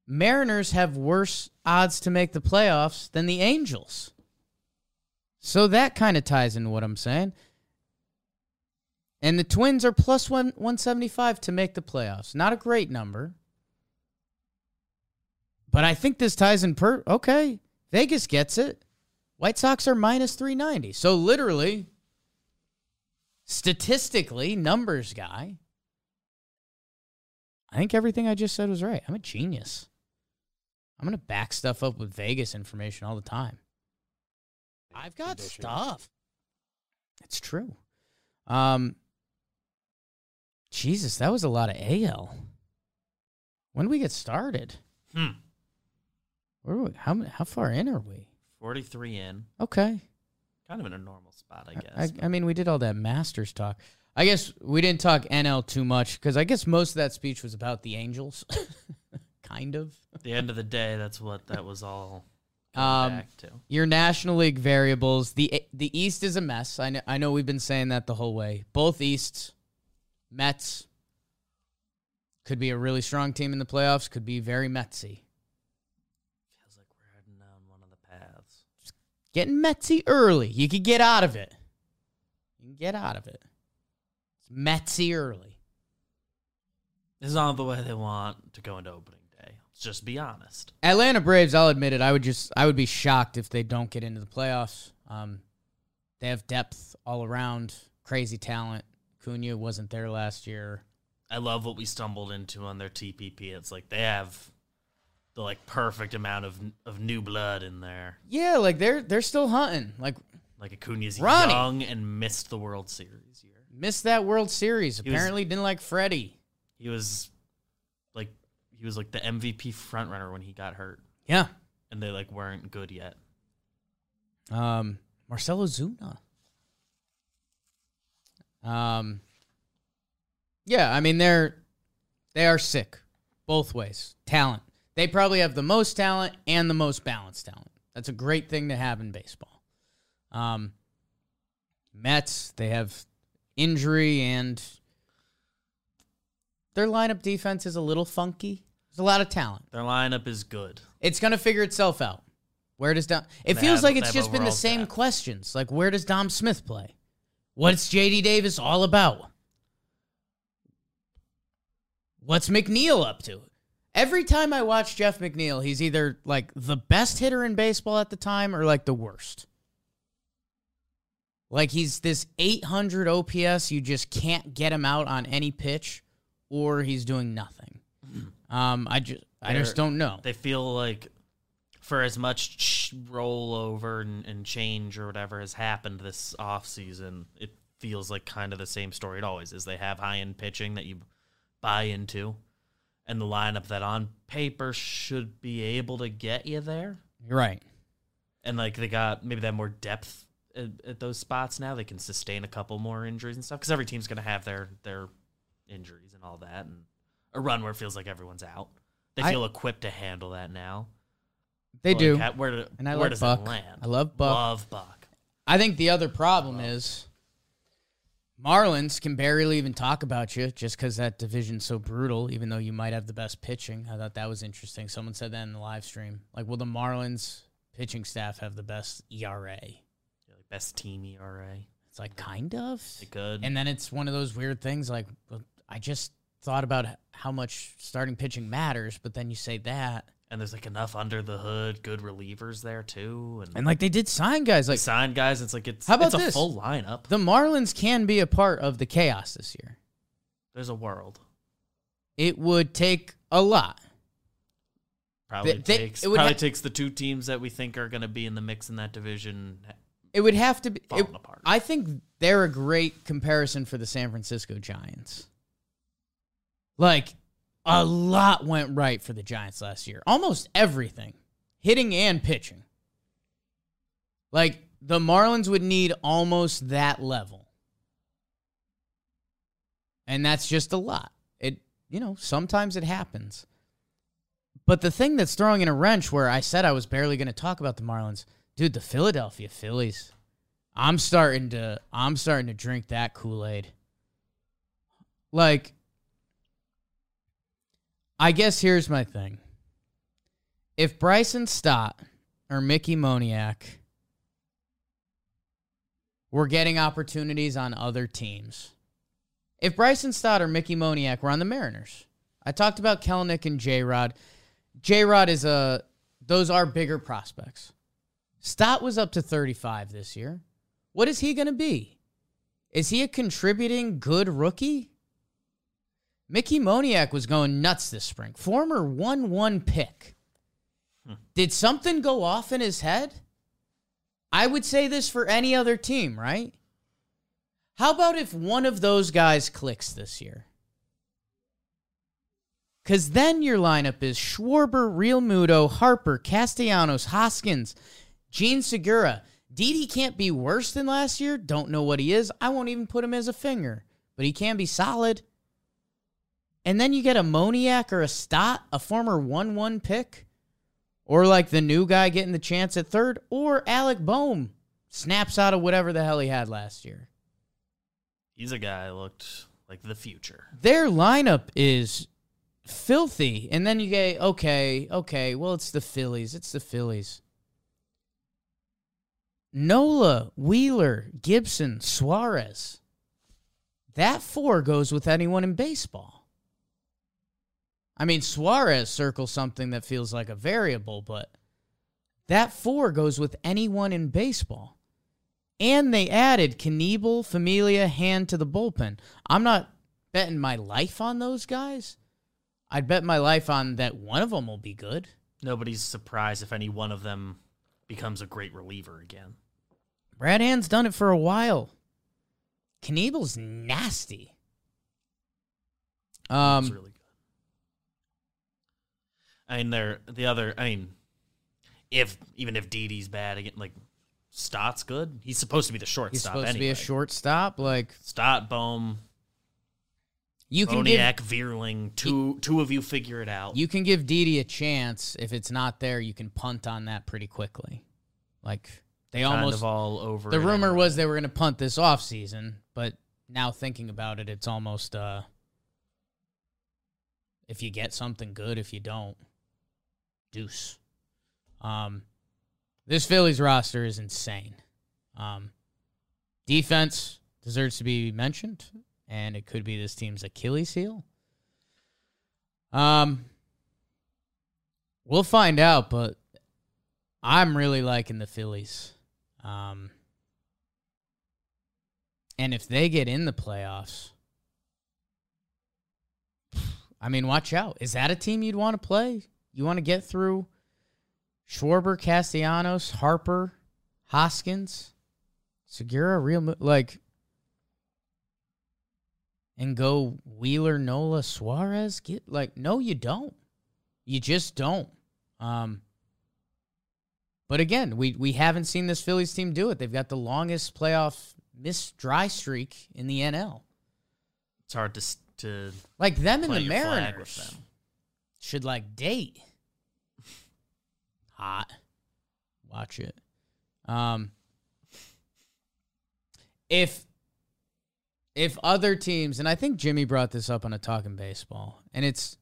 Mariners have worse odds to make the playoffs than the Angels. So that kind of ties into what I'm saying. And the Twins are plus one, 175 to make the playoffs. Not a great number. But I think this ties in per... Okay, Vegas gets it. White Sox are minus three ninety. So literally, statistically, numbers guy, I think everything I just said was right. I'm a genius. I'm going to back stuff up with Vegas information all the time. I've got stuff. It's true. Um... Jesus, that was a lot of A L. When did we get started? Hmm. Where we, how how far in are we? forty-three in. Okay. Kind of in a normal spot, I guess. I, I, I mean, we did all that Masters talk. I guess we didn't talk N L too much, because I guess most of that speech was about the Angels. Kind of. At the end of the day, that's what that was all um, back to. Your National League variables. The the East is a mess. I know, I know we've been saying that the whole way. Both Easts. Mets could be a really strong team in the playoffs, could be very Metsy. Feels like we're heading down one of the paths. Just getting Metsy early. You could get out of it. You can get out of it. It's Metsy early. This is not the way they want to go into opening day. Let's just be honest. Atlanta Braves, I'll admit it, I would just I would be shocked if they don't get into the playoffs. Um, they have depth all around, crazy talent. Cunha wasn't there last year. I love what we stumbled into on their T P P. It's like they have the like perfect amount of of new blood in there. Yeah, like they're they're still hunting. Like like a Cunha's Ronnie. Young and missed the World Series year. Missed that World Series. He Apparently was, didn't like Freddie. He was like he was like the M V P frontrunner when he got hurt. Yeah, and they like weren't good yet. Um, Marcelo Zuna. Um, yeah, I mean, they're, they are sick both ways. Talent. They probably have the most talent and the most balanced talent. That's a great thing to have in baseball. Um, Mets, they have injury and their lineup defense is a little funky. There's a lot of talent. Their lineup is good. It's going to figure itself out. Where does Dom, it they feels have, like it's just been the same depth. Questions. Like, where does Dom Smith play? What's J D Davis all about? What's McNeil up to? Every time I watch Jeff McNeil, he's either, like, the best hitter in baseball at the time or, like, the worst. Like, he's this eight hundred O P S, you just can't get him out on any pitch, or he's doing nothing. Um, I just, I just don't know. They feel like for as much rollover and, and change or whatever has happened this offseason, it feels like kind of the same story it always is. They have high-end pitching that you buy into, and the lineup that on paper should be able to get you there. Right. And, like, they got maybe that more depth at, at those spots now. They can sustain a couple more injuries and stuff because every team's going to have their their injuries and all that, and a run where it feels like everyone's out. They feel I, equipped to handle that now. They like, do. Where, do, and I where does Buck. it land? I love Buck. Love Buck. I think the other problem is Marlins can barely even talk about you just because that division's so brutal, even though you might have the best pitching. I thought that was interesting. Someone said that in the live stream. Like, will the Marlins pitching staff have the best E R A? Yeah, like best team E R A. It's like, kind of. It could. And then it's one of those weird things, like, I just thought about how much starting pitching matters, but then you say that. And there's, like, enough under the hood, good relievers there, too. And, and like, they did sign guys. Like sign guys. It's like it's, how about it's a this? full lineup. The Marlins can be a part of the chaos this year. There's a world. It would take a lot. Probably they, they, takes it probably ha- takes the two teams that we think are going to be in the mix in that division. It would have to be. It, apart. I think they're a great comparison for the San Francisco Giants. Like, a lot went right for the Giants last year. Almost everything. Hitting and pitching. Like, the Marlins would need almost that level. And that's just a lot. It, you know, sometimes it happens. But the thing that's throwing in a wrench where I said I was barely going to talk about the Marlins, dude, the Philadelphia Phillies. I'm starting to, I'm starting to drink that Kool-Aid. Like, I guess here's my thing. If Bryson Stott or Mickey Moniak were getting opportunities on other teams, if Bryson Stott or Mickey Moniak were on the Mariners, I talked about Kelenic and J-Rod. J-Rod is a, those are bigger prospects. Stott was up to thirty-five this year. What is he going to be? Is he a contributing good rookie? Mickey Moniak was going nuts this spring. Former one one pick. Hmm. Did something go off in his head? I would say this for any other team, right? How about if one of those guys clicks this year? Because then your lineup is Schwarber, Realmuto, Harper, Castellanos, Hoskins, Gene Segura. Didi can't be worse than last year. Don't know what he is. I won't even put him as a finger. But he can be solid. And then you get a Moniak or a Stott, a former one one pick, or like the new guy getting the chance at third, or Alec Bohm snaps out of whatever the hell he had last year. He's a guy looked like the future. Their lineup is filthy. And then you get, okay, okay, well, it's the Phillies. It's the Phillies. Nola, Wheeler, Gibson, Suarez. That four goes with anyone in baseball. I mean, Suarez circles something that feels like a variable, but that four goes with anyone in baseball. And they added Knievel, Familia, Hand to the bullpen. I'm not betting my life on those guys. I'd bet my life on that one of them will be good. Nobody's surprised if any one of them becomes a great reliever again. Brad Hand's done it for a while. Knievel's nasty. Um, That's really good. I mean, they're the other. I mean, if even if Didi's bad again, like Stott's good. He's supposed to be the shortstop. He's supposed anyway. to be a shortstop. Like Stott, Bohm, you can Moniak, give Vierling. Two he, two of you figure it out. You can give Didi a chance. If it's not there, you can punt on that pretty quickly. Like they kind almost of all over. The rumor was they were going to punt this offseason, but now thinking about it, it's almost uh, if you get something good, if you don't. Deuce. Um, this Phillies roster is insane. Um, defense deserves to be mentioned, and it could be this team's Achilles heel. Um, We'll find out, but I'm really liking the Phillies. Um, and if they get in the playoffs, I mean, watch out. Is that a team you'd want to play? You want to get through Schwarber, Castellanos, Harper, Hoskins, Segura, real like, and go Wheeler, Nola, Suarez. Get like, no, you don't. You just don't. Um, but again, we we haven't seen this Phillies team do it. They've got the longest playoff miss dry streak in the N L. It's hard to to like them and the Mariners should like date. Hot, watch it. Um, if if other teams, and I think Jimmy brought this up on a Talking Baseball, and it's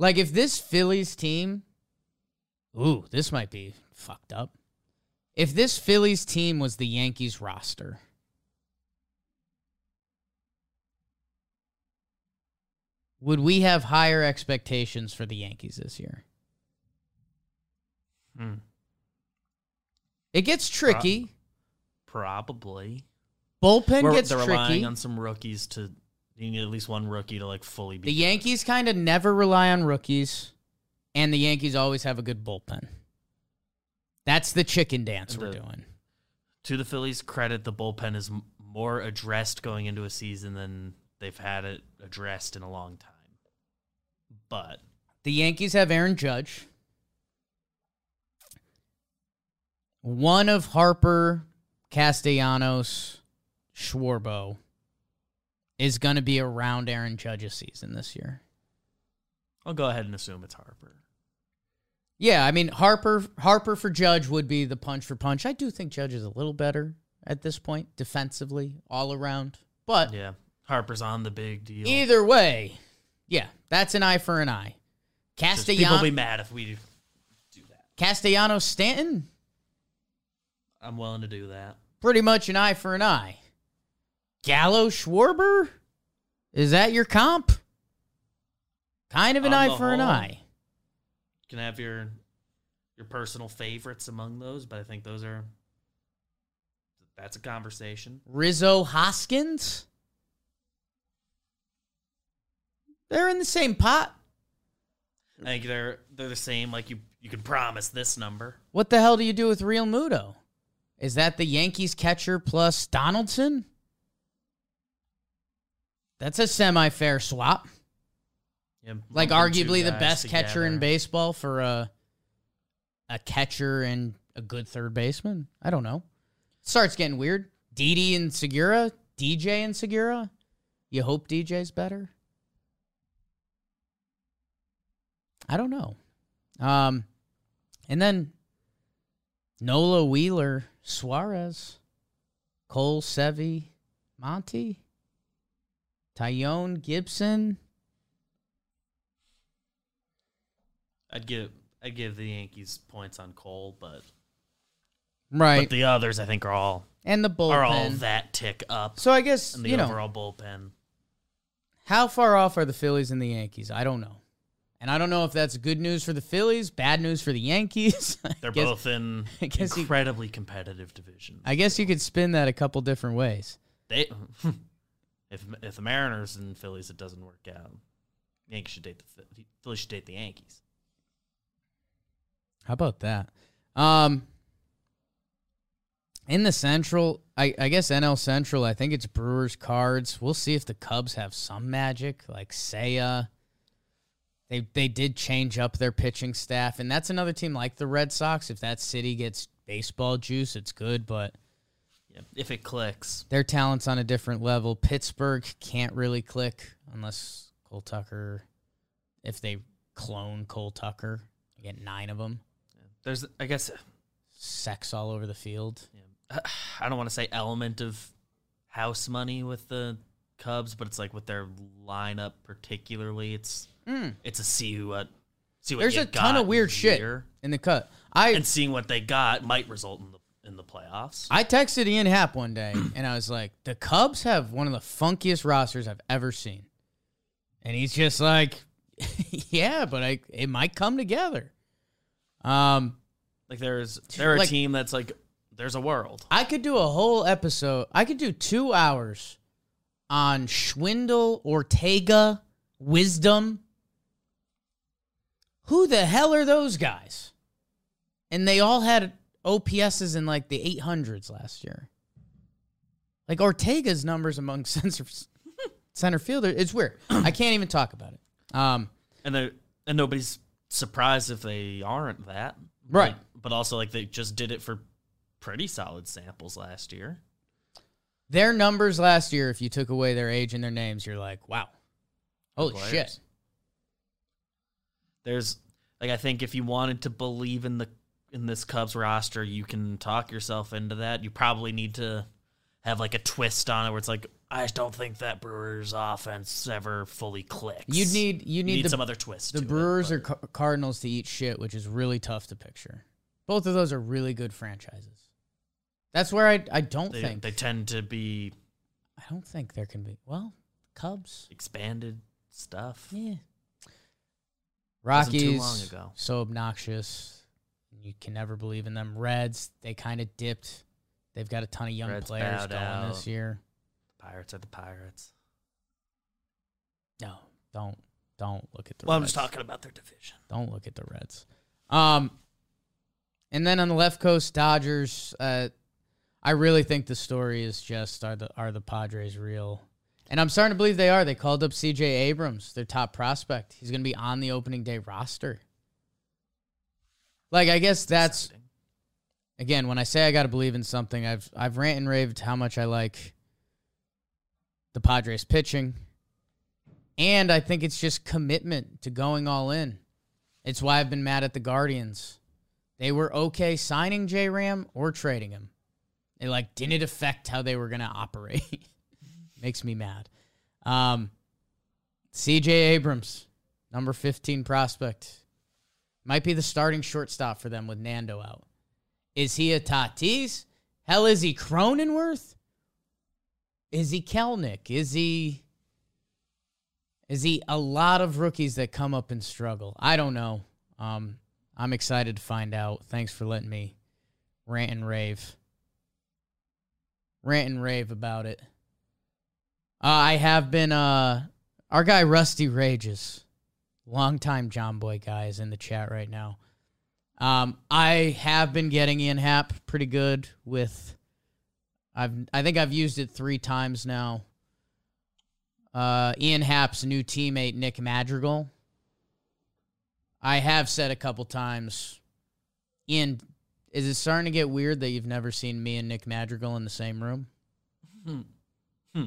like if this Phillies team, ooh, this might be fucked up. If this Phillies team was the Yankees roster, would we have higher expectations for the Yankees this year? Hmm. It gets tricky. Pro- probably. Bullpen We're, gets they're tricky. They're relying on some rookies to... You need at least one rookie to, like, fully be... The Yankees kind of never rely on rookies, and the Yankees always have a good bullpen. That's the chicken dance the, we're doing. To the Phillies' credit, the bullpen is more addressed going into a season than they've had it addressed in a long time. But... The Yankees have Aaron Judge. One of Harper, Castellanos, Schwarbo is going to be around Aaron Judge's season this year. I'll go ahead and assume it's Harper. Yeah, I mean, Harper Harper for Judge would be the punch for punch. I do think Judge is a little better at this point, defensively, all around. But yeah, Harper's on the big deal. Either way, yeah, that's an eye for an eye. Castellanos... People will be mad if we do that. Castellanos, Stanton... I'm willing to do that. Pretty much an eye for an eye. Gallo, Schwarber? Is that your comp? Kind of an eye for an eye. You can have your your personal favorites among those, but I think those are... That's a conversation. Rizzo, Hoskins? They're in the same pot. I think they're they're the same. Like, you, you can promise this number. What the hell do you do with Real Muto? Is that the Yankees catcher plus Donaldson? That's a semi-fair swap. Yeah, like arguably the best together. catcher in baseball for a, a catcher and a good third baseman. I don't know. It starts getting weird. Didi and Segura? D J and Segura? You hope D J's better? I don't know. Um, and then Nola, Wheeler... Suarez, Cole, Sevy, Monty, Tyone, Gibson. I'd give I'd give the Yankees points on Cole, but right, but the others I think are all and the bullpen are all that tick up. So I guess and the you overall know, bullpen. How far off are the Phillies and the Yankees? I don't know, and I don't know if that's good news for the Phillies, bad news for the Yankees. They're guess, both in incredibly you, competitive divisions. I guess you could spin that a couple different ways. They, if if the Mariners and Phillies, it doesn't work out. Yankees should date the Phillies should date the Yankees. How about that? Um, in the Central, I, I guess N L Central. I think it's Brewers, Cards. We'll see if the Cubs have some magic, like Seiya. They they did change up their pitching staff, and that's another team like the Red Sox. If that city gets baseball juice, it's good, but yeah, if it clicks. Their talent's on a different level. Pittsburgh can't really click unless Cole Tucker, if they clone Cole Tucker, get nine of them. Yeah. There's, I guess... Sex all over the field. Yeah. I don't want to say element of house money with the Cubs, but it's like with their lineup particularly, it's... Mm. It's a see who what, see what. There's you a got ton of weird shit in the cut. I and seeing what they got might result in the in the playoffs. I texted Ian Happ one day and I was like, "The Cubs have one of the funkiest rosters I've ever seen," and he's just like, yeah, but I, it might come together. Um, like there's there like, a team that's like there's a world. I could do a whole episode. I could do two hours on Schwindel, Ortega, Wisdom. Who the hell are those guys? And they all had O P Ss in like the eight hundreds last year. Like Ortega's numbers among center, center fielder, it's weird. I can't even talk about it. Um, and and nobody's surprised if they aren't that. Right. But, but also like they just did it for pretty solid samples last year. Their numbers last year, if you took away their age and their names, you're like, wow. Holy players. Shit. There's like I think if you wanted to believe in the in this Cubs roster, you can talk yourself into that. You probably need to have like a twist on it where it's like, I just don't think that Brewers offense ever fully clicks. You need you need, you need the, some other twist. The Brewers it, or Car- Cardinals to eat shit, which is really tough to picture. Both of those are really good franchises. That's where I I don't they, think they tend to be. I don't think there can be well Cubs expanded stuff. Yeah, Rockies too long ago. So obnoxious. You can never believe in them. Reds, they kind of dipped. They've got a ton of young Reds players going out this year. The Pirates are the Pirates. No, don't don't look at the. Well, Reds. I'm just talking about their division. Don't look at the Reds. Um, and then on the left coast, Dodgers. Uh, I really think the story is just are the are the Padres real? And I'm starting to believe they are. They called up C J Abrams, their top prospect. He's going to be on the opening day roster. Like, I guess that's, exciting. Again, when I say I got to believe in something, I've I've rant and raved how much I like the Padres pitching. And I think it's just commitment to going all in. It's why I've been mad at the Guardians. They were okay signing J-Ram or trading him. They, like, didn't affect how they were going to operate. Makes me mad. Um, C J Abrams, number fifteen prospect. Might be the starting shortstop for them with Nando out. Is he a Tatis? Hell, is he Cronenworth? Is he Kelnick? Is he, is he a lot of rookies that come up and struggle? I don't know. Um, I'm excited to find out. Thanks for letting me rant and rave. Rant and rave about it. Uh, I have been, uh, our guy Rusty Rages, longtime John Boy guy, is in the chat right now. Um, I have been getting Ian Happ pretty good with, I've, I think I've used it three times now. Uh, Ian Happ's new teammate, Nick Madrigal. I have said a couple times, Ian, is it starting to get weird that you've never seen me and Nick Madrigal in the same room? Hmm. Hmm.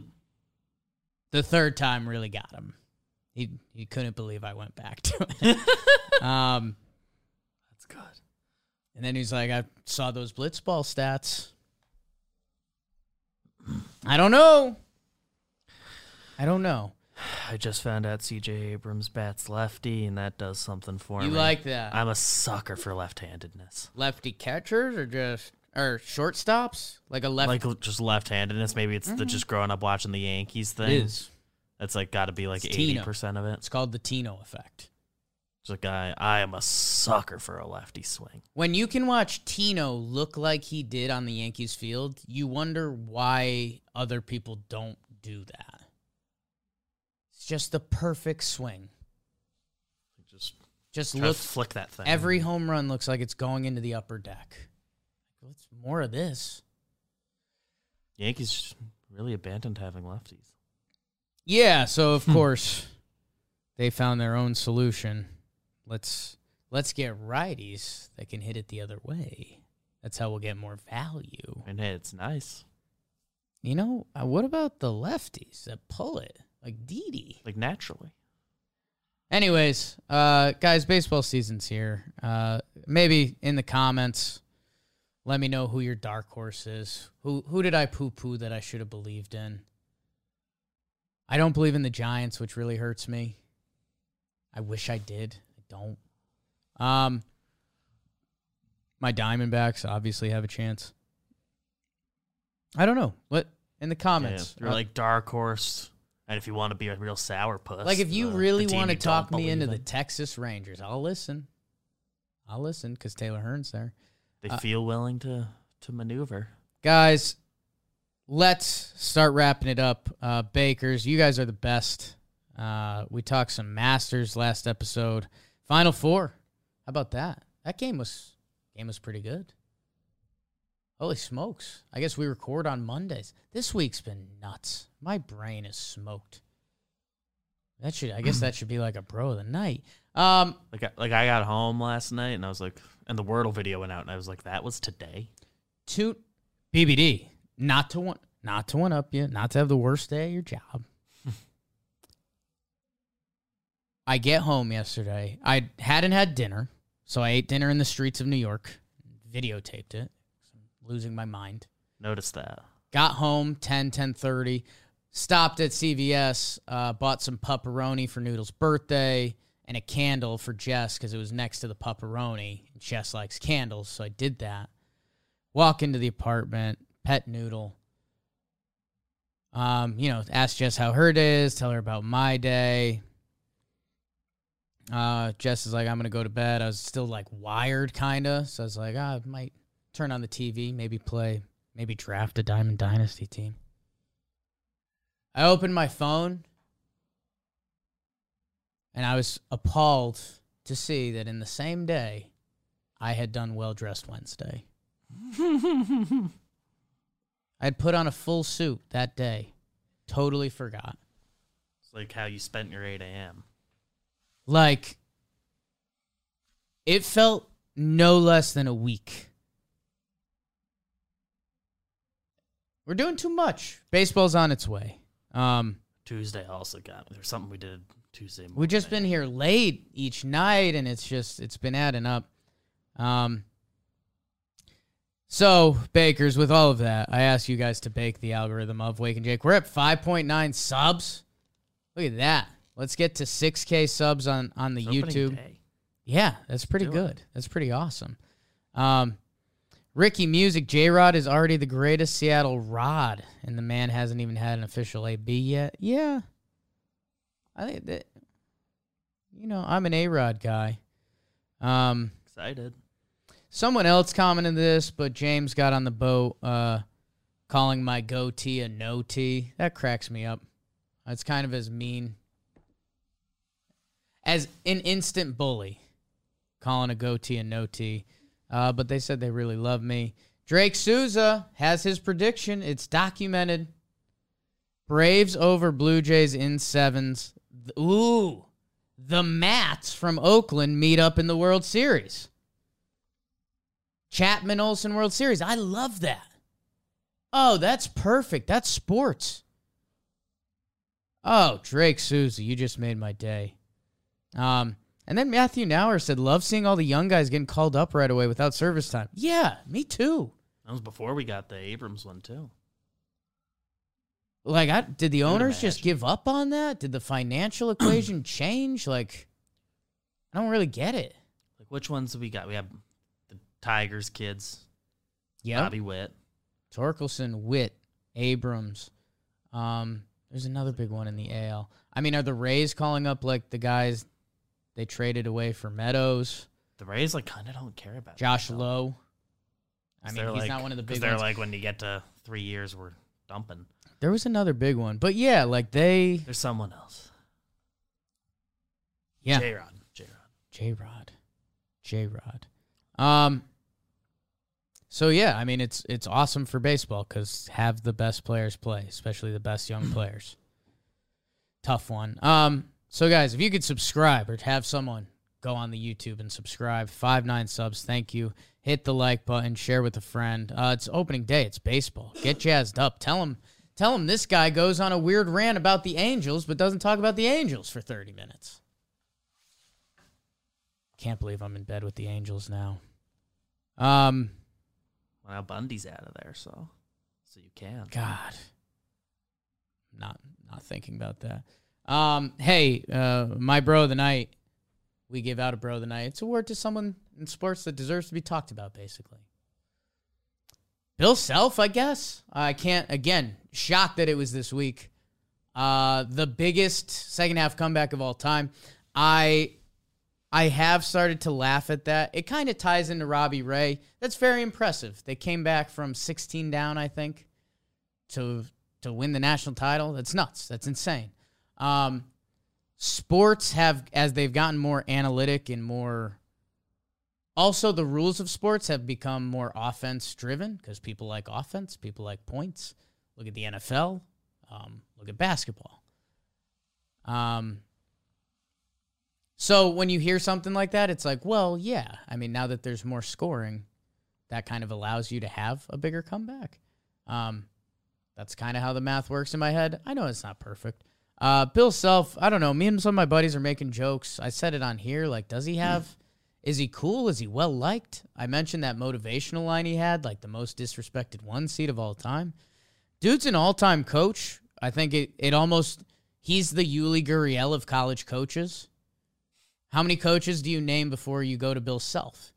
The third time really got him. He he couldn't believe I went back to it. um, That's good. And then he's like, I saw those blitzball stats. I don't know. I don't know. I just found out C J Abrams bats lefty, and that does something for you me. You like that? I'm a sucker for left-handedness. Lefty catchers or just... Or shortstops? Like a left... Like just left-handedness. Maybe it's mm-hmm. the just growing up watching the Yankees thing. It is. That's like got to be like it's eighty percent Tino. Of it. It's called the Tino effect. It's like I, I am a sucker for a lefty swing. When you can watch Tino look like he did on the Yankees field, you wonder why other people don't do that. It's just the perfect swing. Just, just look, flick that thing. Every home run looks like it's going into the upper deck. What's more of this? Yankees really abandoned having lefties. Yeah, so of course they found their own solution. Let's let's get righties that can hit it the other way. That's how we'll get more value. And hey, it's nice. You know, uh, what about the lefties that pull it like Didi? Like naturally. Anyways, uh, guys, baseball season's here. Uh, maybe in the comments. Let me know who your dark horse is. Who who did I poo-poo that I should have believed in? I don't believe in the Giants, which really hurts me. I wish I did. I don't. Um, my Diamondbacks obviously have a chance. I don't know. What in the comments? Yeah, you're uh, like dark horse. And if you want to be a real sourpuss. Like, if you uh, really want to talk me into them. the Texas Rangers, I'll listen. I'll listen because Taylor Hearn's there. They uh, feel willing to, to maneuver. Guys, let's start wrapping it up. Uh, Bakers, you guys are the best. Uh, we talked some Masters last episode. Final Four. How about that? That game was game was pretty good. Holy smokes. I guess we record on Mondays. This week's been nuts. My brain is smoked. That should I guess that should be like a bro of the night. Um like I, like I got home last night and I was like, and the Wordle video went out and I was like, that was today. Toot B B D. Not to one not to one up you, not to have the worst day of your job. I get home yesterday. I hadn't had dinner, so I ate dinner in the streets of New York. Videotaped it. I'm losing my mind. Noticed that. Got home, ten, ten thirty. Stopped at C V S. Uh, bought some pepperoni for Noodle's birthday and a candle for Jess because it was next to the pepperoni. Jess likes candles, so I did that. Walk into the apartment, pet Noodle. Um, you know, ask Jess how her day is. Tell her about my day. Uh, Jess is like, I'm going to go to bed. I was still, like, wired, kind of. So I was like, ah, I might turn on the T V, maybe play, maybe draft a Diamond Dynasty team. I opened my phone, and I was appalled to see that in the same day, I had done Well-Dressed Wednesday. I had put on a full suit that day. Totally forgot. It's like how you spent your eight a.m. Like, it felt no less than a week. We're doing too much. Baseball's on its way. Um, Tuesday also got me. There's something we did Tuesday morning. We've just been here late each night, and it's just, it's been adding up. Um, so, Bakers, with all of that, I asked you guys to bake the algorithm of Wake and Jake. We're at five point nine subs. Look at that. Let's get to six K subs on, on the YouTube. Day. Yeah, that's pretty good. It. That's pretty awesome. Um, Ricky Music, J-Rod is already the greatest Seattle Rod, and the man hasn't even had an official A B yet. Yeah. I think that, you know, I'm an A-Rod guy. Um, Excited. Someone else commented this, but James got on the boat uh, calling my goatee a no-tee. That cracks me up. It's kind of as mean as an instant bully, calling a goatee and no-tee. Uh, but they said they really love me. Drake Souza has his prediction. It's documented. Braves over Blue Jays in sevens. Ooh, the Mats from Oakland meet up in the World Series. Chapman-Olsen World Series. I love that. Oh, that's perfect. That's sports. Oh, Drake Souza, you just made my day. Um, and then Matthew Nauer said, love seeing all the young guys getting called up right away without service time. Yeah, me too. That was before we got the Abrams one, too. Like, I, did the owners just give up on that? Did the financial equation change? Like, I don't really get it. Like, which ones do we got? We have the Tigers kids. Yeah. Bobby Witt. Torkelson, Witt, Abrams. Um, there's another big one in the A L. I mean, are the Rays calling up, like, the guys they traded away for Meadows? The Rays, like, kind of don't care about Josh them. Lowe. I mean, he's like, not one of the big ones. They're like, when you get to three years, we're dumping. There was another big one. But, yeah, like, they... There's someone else. Yeah. J-Rod. J-Rod. J-Rod. J-Rod. Um, so, yeah, I mean, it's it's awesome for baseball because have the best players play, especially the best young players. Tough one. Um, so, guys, if you could subscribe or have someone go on the YouTube and subscribe, five nine subs, thank you. Hit the like button, share with a friend. Uh, it's opening day. It's baseball. Get jazzed up. Tell them, tell them this guy goes on a weird rant about the Angels but doesn't talk about the Angels for thirty minutes. Can't believe I'm in bed with the Angels now. Um, well, now Bundy's out of there, so so you can. God. Not... Not thinking about that. Um, hey, uh, my bro of the night. We give out a bro of the night. It's a word to someone in sports that deserves to be talked about, basically. Bill Self, I guess. I can't, again, shocked that it was this week. Uh, the biggest second half comeback of all time. I I have started to laugh at that. It kind of ties into Robbie Ray. That's very impressive. They came back from sixteen down, I think, to to win the national title. That's nuts. That's insane. Um, sports have, as they've gotten more analytic and more... Also, the rules of sports have become more offense-driven because people like offense, people like points. Look at the N F L. Um, look at basketball. Um, so when you hear something like that, it's like, well, yeah. I mean, now that there's more scoring, that kind of allows you to have a bigger comeback. Um, that's kind of how the math works in my head. I know it's not perfect. Uh, Bill Self, I don't know. Me and some of my buddies are making jokes. I said it on here. Like, does he have... Mm. Is he cool? Is he well-liked? I mentioned that motivational line he had, like the most disrespected one seed of all time. Dude's an all-time coach. I think it, it almost... He's the Yuli Gurriel of college coaches. How many coaches do you name before you go to Bill Self?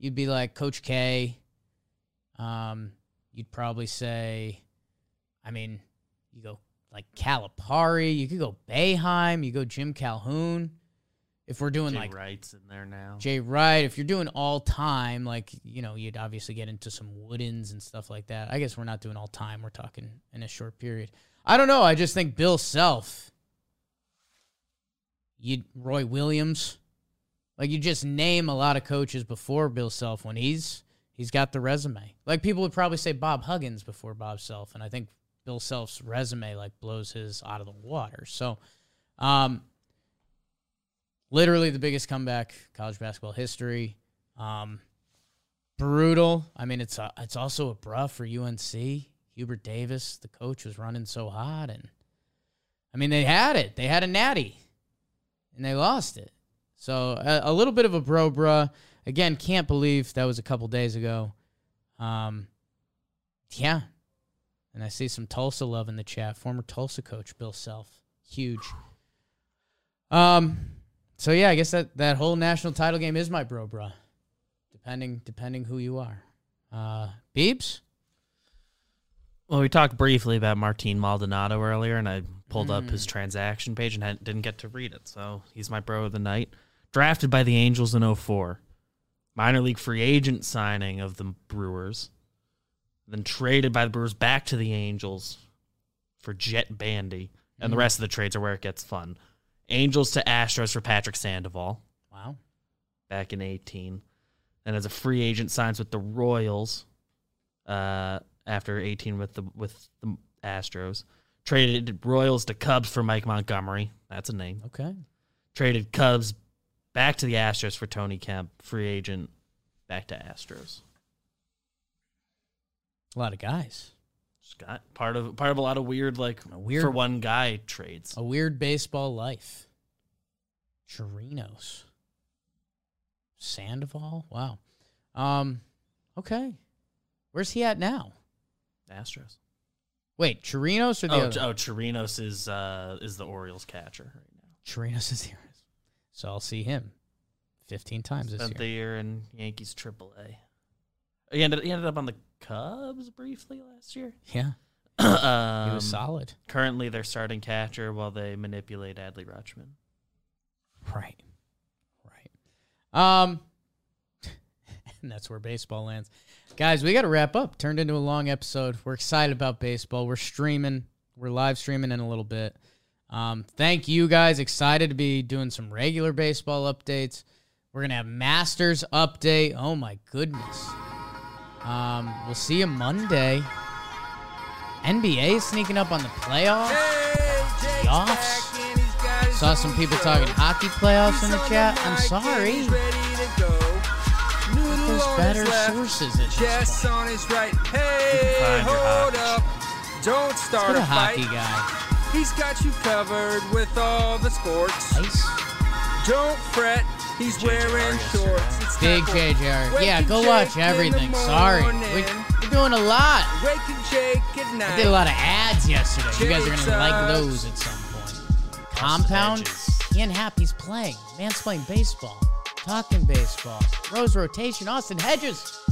You'd be like Coach K. Um, you'd probably say... I mean, you go like Calipari. You could go Boeheim. You go Jim Calhoun. If we're doing Jay like... Jay Wright's in there now. Jay Wright. If you're doing all-time, like, you know, you'd obviously get into some Woodens and stuff like that. I guess we're not doing all-time. We're talking in a short period. I don't know. I just think Bill Self, you Roy Williams. Like, you just name a lot of coaches before Bill Self when he's he's got the resume. Like, people would probably say Bob Huggins before Bob Self, and I think Bill Self's resume, like, blows his out of the water. So, um... literally the biggest comeback college basketball history. Um, brutal. I mean, it's a, it's also a bruh for U N C. Hubert Davis, the coach, was running so hot. And, I mean, they had it. They had a natty. And they lost it. So, a, a little bit of a bro bruh. Again, can't believe that was a couple days ago. Um, yeah. And I see some Tulsa love in the chat. Former Tulsa coach, Bill Self. Huge. Um... So, yeah, I guess that, that whole national title game is my bro, bruh, depending depending who you are. Uh, Biebs? Well, we talked briefly about Martin Maldonado earlier, and I pulled mm. up his transaction page and had, didn't get to read it, so he's my bro of the night. Drafted by the Angels in oh four. Minor league free agent signing of the Brewers. Then traded by the Brewers back to the Angels for Jet Bandy. And mm. the rest of the trades are where it gets fun. Angels to Astros for Patrick Sandoval. Wow. Back in eighteen. And as a free agent signs with the Royals uh, after eighteen with the with the Astros. Traded Royals to Cubs for Mike Montgomery. That's a name. Okay. Traded Cubs back to the Astros for Tony Kemp. Free agent back to Astros. A lot of guys. Got part of part of a lot of weird like weird, for one guy trades. A weird baseball life. Chirinos. Sandoval. Wow. Um okay. Where's he at now? Astros. Wait, Chirinos or the oh, other? Oh, Chirinos is uh is the Orioles catcher right now. Chirinos is here. So I'll see him fifteen times Spent this year. Spent the year in Yankees Triple A. He ended, he ended up on the Cubs briefly last year. Yeah. um, he was solid. Currently, they're starting catcher while they manipulate Adley Rutschman. Right. Right. Um, and that's where baseball lands. Guys, we got to wrap up. Turned into a long episode. We're excited about baseball. We're streaming. We're live streaming in a little bit. Um, thank you, guys. Excited to be doing some regular baseball updates. We're going to have Masters update. Oh, my goodness. Um, we'll see you Monday. N B A sneaking up on the playoffs. The offs. Saw some people talking hockey playoffs in the chat. I'm sorry. There's better sources at this point. Hey, hold up. Don't start a hockey guy. He's got you covered with all the sports. Don't fret. He's J J wearing shorts. It's Big J J. Yeah, go watch everything. Sorry. We, we're doing a lot. Wake and Jake at night. I did a lot of ads yesterday. You guys are going to like those at some point. Compound. Ian Happ, he's playing. Man's playing baseball. Talking baseball. Rose rotation. Austin Hedges.